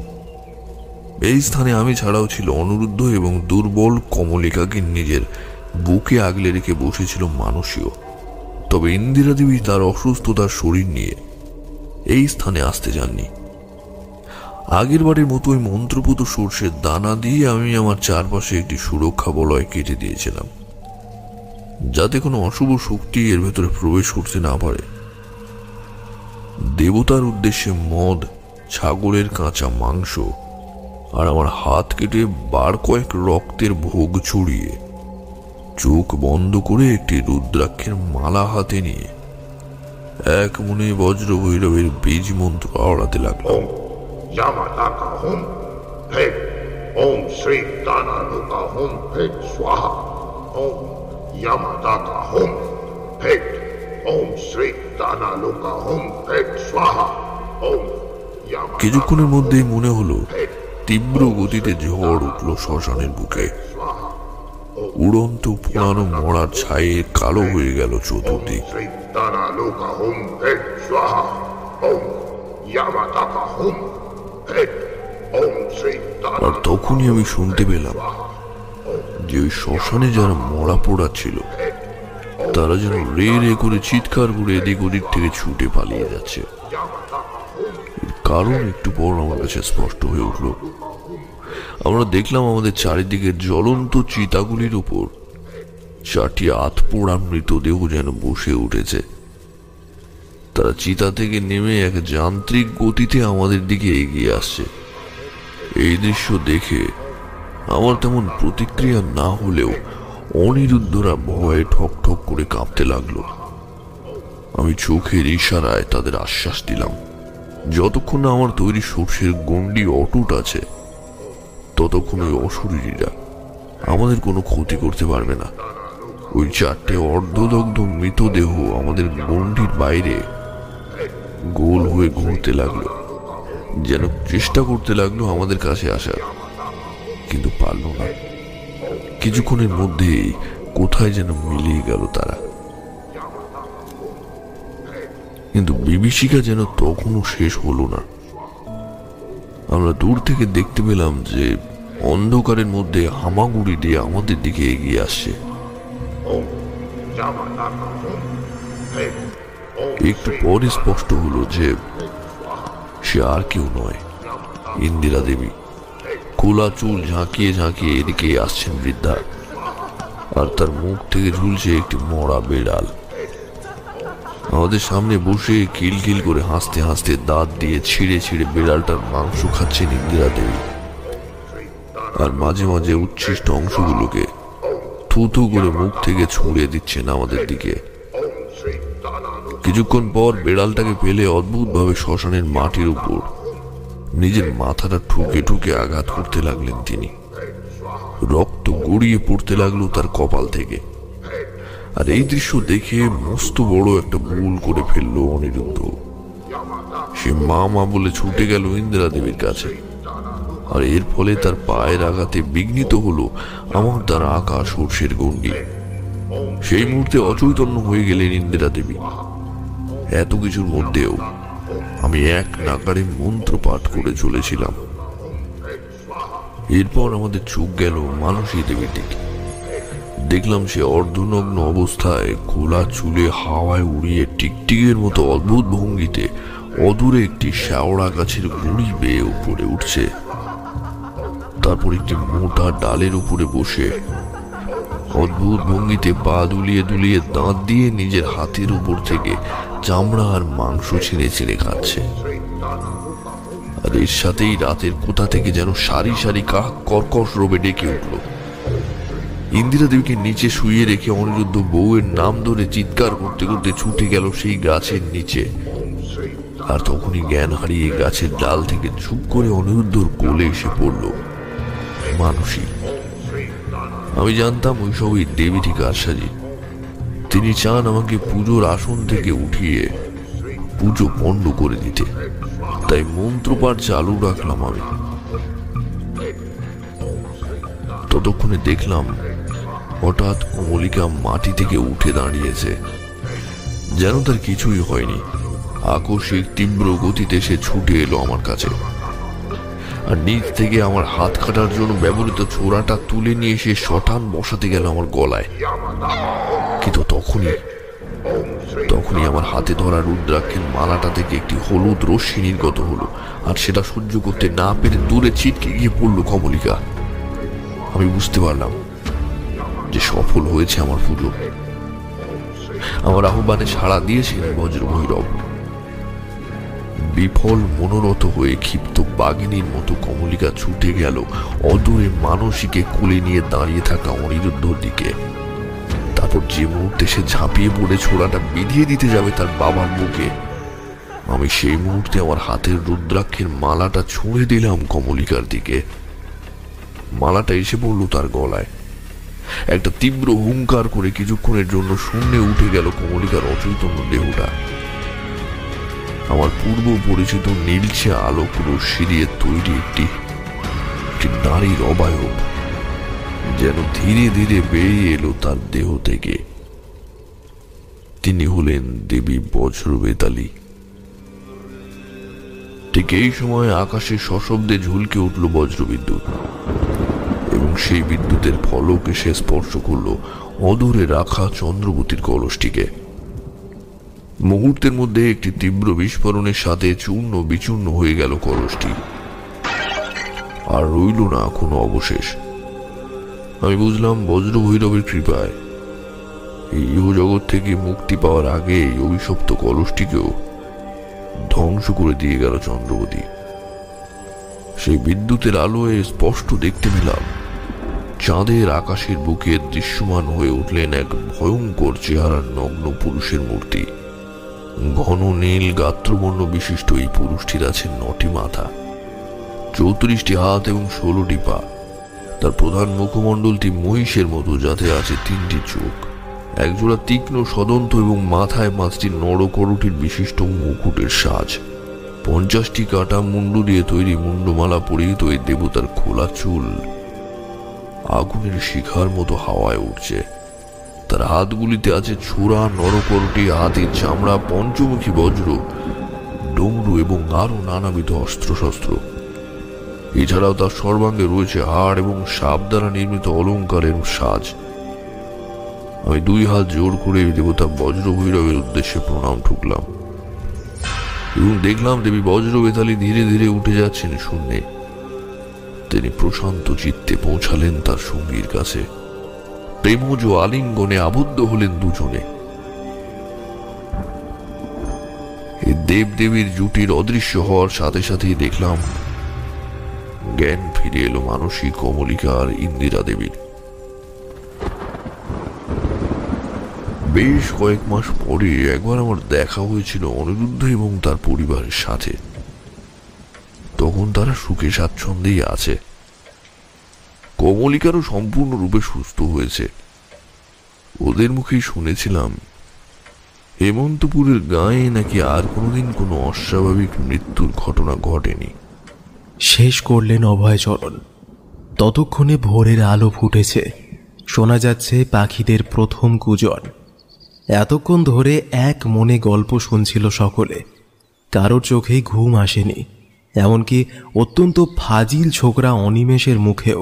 এই স্থানে আমি ছাড়াও ছিল অনুরুদ্ধ এবং দুর্বল কমলিকাকে নিজের বুকে আগলে রেখে বসেছিল মানুষীয়। তবে ইন্দিরা দেবী তার অসুস্থতার শরীর নিয়ে এই স্থানে আসতে চাননি। আগের বারের মতোই মন্ত্রপুত সর্ষের দানা দিয়ে আমি আমার চারপাশে একটি সুরক্ষা বলয় কেটে দিয়েছিলাম, যাতে কোনো অশুভ শক্তি এর ভেতরে প্রবেশ করতে না পারে। দেবতার উদ্দেশ্যে মদ, ছাগলের কাঁচা মাংস আর আমার হাত কেটে বার কয়েক রক্তের ভোগ ছড়িয়ে চোখ বন্ধ করে একটি রুদ্রাক্ষের মালা হাতে নিয়ে এক মনে বজ্র ভৈরবের বীজ মন্ত্র আওড়াতে লাগলাম। কিছুক্ষণের মধ্যেই মনে হলো তীব্র গতিতে ঝড় উঠল শ্মশানের বুকে। উড়ন্ত পুরানো মরার ছায়ে কালো হয়ে গেল চতুর্দিক। আর তখনই আমি শুনতে পেলাম যে ওই শ্মশানে যারা মরা পোড়া ছিল তারা যেন রে রে করে চিৎকার করে এদিক ওদিক থেকে ছুটে পালিয়ে যাচ্ছে। এর কারণ একটু পর আমার কাছে স্পষ্ট হয়ে উঠল। আমরা দেখলাম আমাদের চারিদিকের জ্বলন্ত চিতাগুলির উপর চারটি আতপোড়া মৃতদেহ যেন বসে উঠেছে। তারা চিতা থেকে নেমে এক যান্ত্রিক গতিতে আমাদের দিকে এগিয়ে আসছে। এই দৃশ্য দেখে আমার তেমন প্রতিক্রিয়া না হলেও অনিরুদ্ধরা ভয়ে ঠক ঠক করে কাঁপতে লাগলো। আমি চোখের ইশারায় তাদের আশ্বাস দিলাম যতক্ষণ না আমার তৈরি সর্ষের গন্ডি অটুট আছে ততক্ষণ ওই অশরীরীরা আমাদের কোনো ক্ষতি করতে পারবে না। ওই চারটে অর্ধদগ্ধ মৃতদেহ আমাদের গণ্ডির বাইরে গোল হয়ে ঘুরতে লাগলো, যেন চেষ্টা করতে লাগলো আমাদের কাছে আসার, কিন্তু পারল না। কিছুক্ষণের মধ্যেই কোথায় যেন মিলিয়ে গেল তারা। কিন্তু বিভীষিকা যেন তখনও শেষ হলো না। আমরা দূর থেকে দেখতে পেলাম যে অন্ধকারের মধ্যে হামাগুড়ি দিয়ে আমাদের দিকে এগিয়ে আসছে। একটু পরে স্পষ্ট হলো যে সে আর কেউ নয়, ইন্দিরা দেবী। খোলা চুল ঝাঁকিয়ে ঝাঁকিয়ে এদিকে আসছেন বৃদ্ধা, আর তার মুখ থেকে ঝুলছে একটি মরা বেড়াল। আমাদের সামনে বসে কিলকিল করে হাসতে হাসতে দাঁত দিয়ে ছিঁড়ে ছিঁড়ে বিড়ালটার মাংস খাচ্ছেন ইন্দিরা দেবী, আর মাঝে মাঝে উচ্ছিষ্ট অংশগুলোকে থুথু করে মুখ থেকে ছুঁড়ে দিচ্ছেন আমাদের দিকে। কিছুক্ষণ পর বিড়ালটাকে ফেলে অদ্ভুতভাবে শ্মশানের মাটির উপর নিজের মাথাটা ঠুকে ঠুকে আঘাত করতে লাগলেন তিনি। রক্ত গড়িয়ে পড়তে লাগলো তার কপাল থেকে। আর এই দৃশ্য দেখে মস্ত বড় একটা ভুল করে ফেলল অনিরুদ্ধ। সে মা মা বলে ছুটে গেল ইন্দিরা দেবীর কাছে, আর এর ফলে তার পায়ের আঘাতে বিঘ্নিত হলো আমার দ্বারা আঁকা সর্ষের গণ্ডি। সেই মুহূর্তে অচৈতন্য হয়ে গেলেন ইন্দিরা দেবী। এত কিছুর মধ্যেও আমি এক নাগারে মন্ত্র পাঠ করে চলেছিলাম। এরপর আমাদের চোখ গেল মানসী দেবীর দিকে। দেখলাম সে অর্ধনগ্ন অবস্থায় খোলা চুলে হাওয়ায় উড়িয়ে টিকটিকের মতো অদ্ভুত ভঙ্গিতে অদূরে একটি শ্যাওড়া গাছের গুঁড়ি বেয়ে উপরে উঠছে। তারপর একটি মোটা ডালের উপরে বসে অদ্ভুত ভঙ্গিতে পা দুলিয়ে দুলিয়ে দাঁত দিয়ে নিজের হাতের উপর থেকে চামড়া আর মাংস ছিঁড়ে ছিঁড়ে খাচ্ছে। আর এর সাথেই রাতের কোথা থেকে যেন সারি সারি কাক কর্কশ রোবে ডেকে উঠল। ইন্দিরা দেবীকে নিচে শুয়ে রেখে অনিরুদ্ধ বউয়ের নাম ধরে চিৎকার করতে করতে ছুটে গেল সেই গাছের নিচে। আর তখনই জ্ঞান হারিয়ে গাছের ডাল থেকে ঝুপ করে অনিরুদ্ধর কোলে এসে পড়ল মানসী। আমি জানতাম ওইসবই দেবী ঠিক আশাজি। তিনি চান আমাকে পুজোর আসন থেকে উঠিয়ে পুজো পণ্ড করে দিতে। তাই মন্ত্রপাঠ চালু রাখলাম আমি। ততক্ষণে দেখলাম হঠাৎ কমলিকা মাটি থেকে উঠে দাঁড়িয়েছে, যেন তার কিছুই হয়নি। আকস্মিক তীব্র গতিতে সে ছুটে এলো আমার কাছে আর নিচ থেকে আমার হাত কাটার জন্য ব্যবহৃত ছোরাটা তুলে নিয়ে সে শটান বসাতে গেল আমার গলায়। কিন্তু তখনই তখনই আমার হাতে ধরা রুদ্রাক্ষের মালাটা থেকে একটি হলুদ রশ্মি নির্গত হলো আর সেটা সহ্য করতে না পেরে দূরে ছিটকে গিয়ে পড়ল কমলিকা। আমি বুঝতে পারলাম যে সফল হয়েছে আমার পুজো। আমার আহ্বানে সাড়া দিয়েছেন বজ্র ভৈরব। বিফল মনোরথ হয়ে ক্ষিপ্ত বাঘিনীর মতো কমলিকা ছুটে গেল অদূরে মানসীকে কোলে নিয়ে দাঁড়িয়ে থাকা অনিরুদ্ধর দিকে। তারপর যে মুহূর্তে সে ঝাঁপিয়ে পড়ে ছোড়াটা বিধিয়ে দিতে যাবে তার বাবার মুখে, আমি সেই মুহূর্তে আমার হাতের রুদ্রাক্ষের মালাটা ছুঁড়ে দিলাম কমলিকার দিকে। মালাটা এসে পড়ল তার গলায়। একটা তীব্র হুঙ্কার করে কিছুক্ষণের জন্য শূন্যে উঠে গেল কমলিকার অচৈতন্য দেহটা। আমার পূর্ব পরিচিত নীলচে আলোক রশ্মি দিয়ে তৈরি একটি নারীর অবয়ব যেন ধীরে ধীরে বেরিয়ে এলো তার দেহ থেকে। তিনি হলেন দেবী বজ্র বেতালী। ঠিক এই সময় আকাশে সশব্দে ঝুলকে উঠল বজ্র বিদ্যুৎ এবং সেই বিদ্যুতের ফলকে সে স্পর্শ করল অদূরে রাখা চন্দ্রাবতীর কলসটিকে। মুহূর্তের মধ্যে একটি তীব্র বিস্ফোরণের সাথে চূর্ণ বিচূর্ণ হয়ে গেল কলসটি, আর রইল না কোনো অবশেষ। আমি বুঝলাম বজ্র ভৈরবের কৃপায় এই ইহজগৎ থেকে মুক্তি পাওয়ার আগে এই অভিশপ্ত কলসটিকেও ধ্বংস করে দিয়ে গেল চন্দ্রাবতী। সেই বিদ্যুতের আলোয় স্পষ্ট দেখতে পেলাম চাঁদের আকাশের বুকে দৃশ্যমান হয়ে উঠলেন এক ভয়ঙ্কর চেহারার নগ্ন পুরুষের মূর্তি। ঘন নীল গাত্রবর্ণ বিশিষ্ট এই পুরুষটির আছে নটি মাথা, চৌত্রিশটি হাত এবং ষোলোটি পা। তার প্রধান মুখমণ্ডলটি মহিষের মতো, যাতে আছে তিনটি চোখ, একজোড়া তীক্ষ্ণ সদন্ত এবং মাথায় পাঁচটি নরকরুটির বিশিষ্ট মুকুটের সাজ। পঞ্চাশটি কাটা মুন্ডু দিয়ে তৈরি মুন্ডমালা পরিহিত এই দেবতার খোলা চুল আগুনের শিখার মতো হাওয়ায় উঠছে। তার হাতগুলিতে আছে ছোড়া, নরকরটি, হাতির চামড়া, পঞ্চমুখী বজ্র, ডমরু এবং আরো নানাবিধ অস্ত্রশস্ত্র। এছাড়াও তার সর্বাঙ্গে রয়েছে হাড় এবং সাপ দ্বারা নির্মিত অলঙ্কারের সাজ। আমি দুই হাত জোর করে দেবতা বজ্র ভৈরবের উদ্দেশ্যে প্রণাম ঠুকলাম এবং দেখলাম দেবী বজ্র বেতালী ধীরে ধীরে উঠে যাচ্ছেন শূন্যে। তিনি প্রশান্ত চিত্তে পৌঁছালেন তার সঙ্গীর কাছে। প্রেমজ আলিঙ্গনে আবদ্ধ হলেন দুজনে। এই দেবদেবীর জুটির অদৃশ্য হওয়ার সাথে সাথেই দেখলাম জ্ঞান ফিরে এলো মানসী, কমলিকা আর ইন্দিরা দেবীর। বেশ কয়েক মাস পরে একবার আমার দেখা হয়েছিল অনিরুদ্ধ এবং তার পরিবারের সাথে। তখন তারা সুখে স্বাচ্ছন্দ্যেই আছে। কমলিকারও সম্পূর্ণরূপে সুস্থ হয়েছে। ওদের মুখেই শুনেছিলাম হেমন্তপুরের গায়ে নাকি আর কোনোদিন কোনো অস্বাভাবিক মৃত্যুর ঘটনা ঘটেনি। শেষ করলেন অভয়চরণ। ততক্ষণে ভোরের আলো ফুটেছে, শোনা যাচ্ছে পাখিদের প্রথম কুজন। এতক্ষণ ধরে এক মনে গল্প শুনছিল সকলে, কারোর চোখেই ঘুম আসেনি। এমনকি অত্যন্ত ফাজিল ছোকরা অনিমেষের মুখেও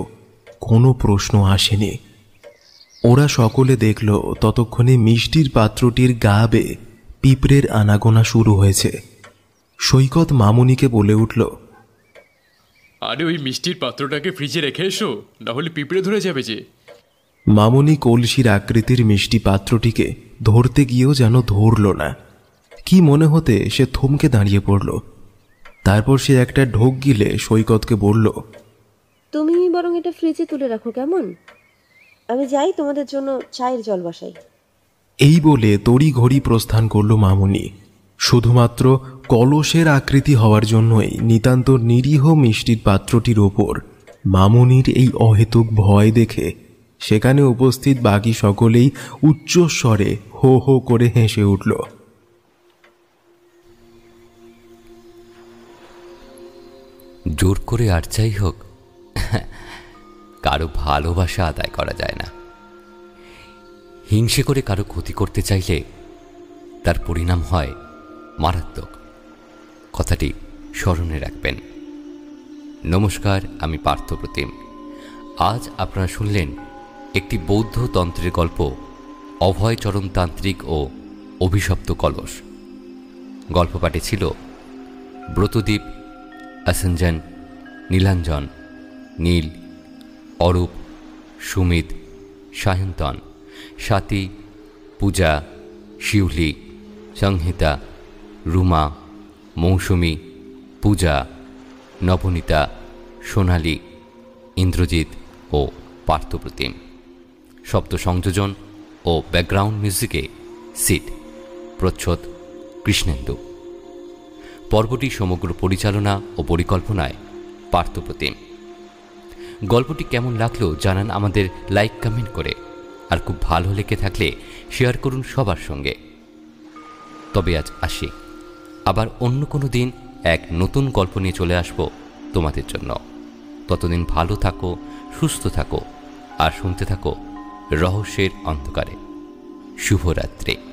কোনো প্রশ্ন আসেনি। ওরা সকলে দেখল ততক্ষণে মিষ্টির পাত্রটির গা বেয়ে পিঁপড়ের আনাগোনা শুরু হয়েছে। সৈকত মামুনিকে বলে উঠল, আরে ওই মিষ্টির পাত্রটাকে ফ্রিজে রেখে এসো, নাহলে পিঁপড়ে ধরে যাবে যে। মামুনি কলসির আকৃতির মিষ্টি পাত্রটিকে ধরতে গিয়েও যেন ধরল না। কি মনে হতে সে থমকে দাঁড়িয়ে পড়ল। তারপর সে একটা ঢোক গিলে সৈকতকে বলল, তুমি বরং এটা ফ্রিজে তুলে রাখো কেমন, আমি যাই তোমাদের জন্য চায়ের জল বসাই। এই বলে তড়ি ঘড়ি প্রস্থান করল মামুনি, শুধুমাত্র কলসের আকৃতি হওয়ার জন্যই নিতান্ত নিরীহ মিষ্টির পাত্রটির ওপর মামুনির এই অহেতুক ভয় দেখে সেখানে উপস্থিত বাকি সকলেই উচ্চস্বরে হো হো করে হেসে উঠল। জোর করে আর যাই হোক, কারো ভালোবাসা আদায় করা যায় না। হিংসে করে কারো ক্ষতি করতে চাইলে তার পরিণাম হয় মারাত্মক। কথাটি স্মরণে রাখবেন। নমস্কার, আমি পার্থপ্রতিম। আজ আপনারা শুনলেন একটি বৌদ্ধ তন্ত্রের গল্প, অভয়চরণ তান্ত্রিক ও অভিশপ্ত কলস। গল্প পাঠে ছিল ব্রতদীপ, অসঞ্জন, নীলাঞ্জন, নীল, অরূপ, সুমিত, সায়ন্তন, স্বাতী, পূজা, শিউলি, সংহিতা, রুমা, মৌসুমি, পূজা, নবনীতা, সোনালী, ইন্দ্রজিৎ ও পার্থপ্রতিম। শব্দ সংযোজন ও ব্যাকগ্রাউন্ড মিউজিকে সিট, প্রচ্ছদ কৃষ্ণেন্দু। পর্বটি সমগ্র পরিচালনা ও পরিকল্পনায় পার্থপ্রতিম। গল্পটি কেমন লাগলো জানান আমাদের লাইক কমেন্ট করে, আর খুব ভালো লেগে থাকলে শেয়ার করুন সবার সঙ্গে। তবে আজ আসি, আবার অন্য কোনো দিন এক নতুন গল্প নিয়ে চলে আসব তোমাদের জন্য। ততদিন ভালো থাকো, সুস্থ থাকো, আর শুনতে থাকো রহস্যের অন্ধকারে। শুভরাত্রি।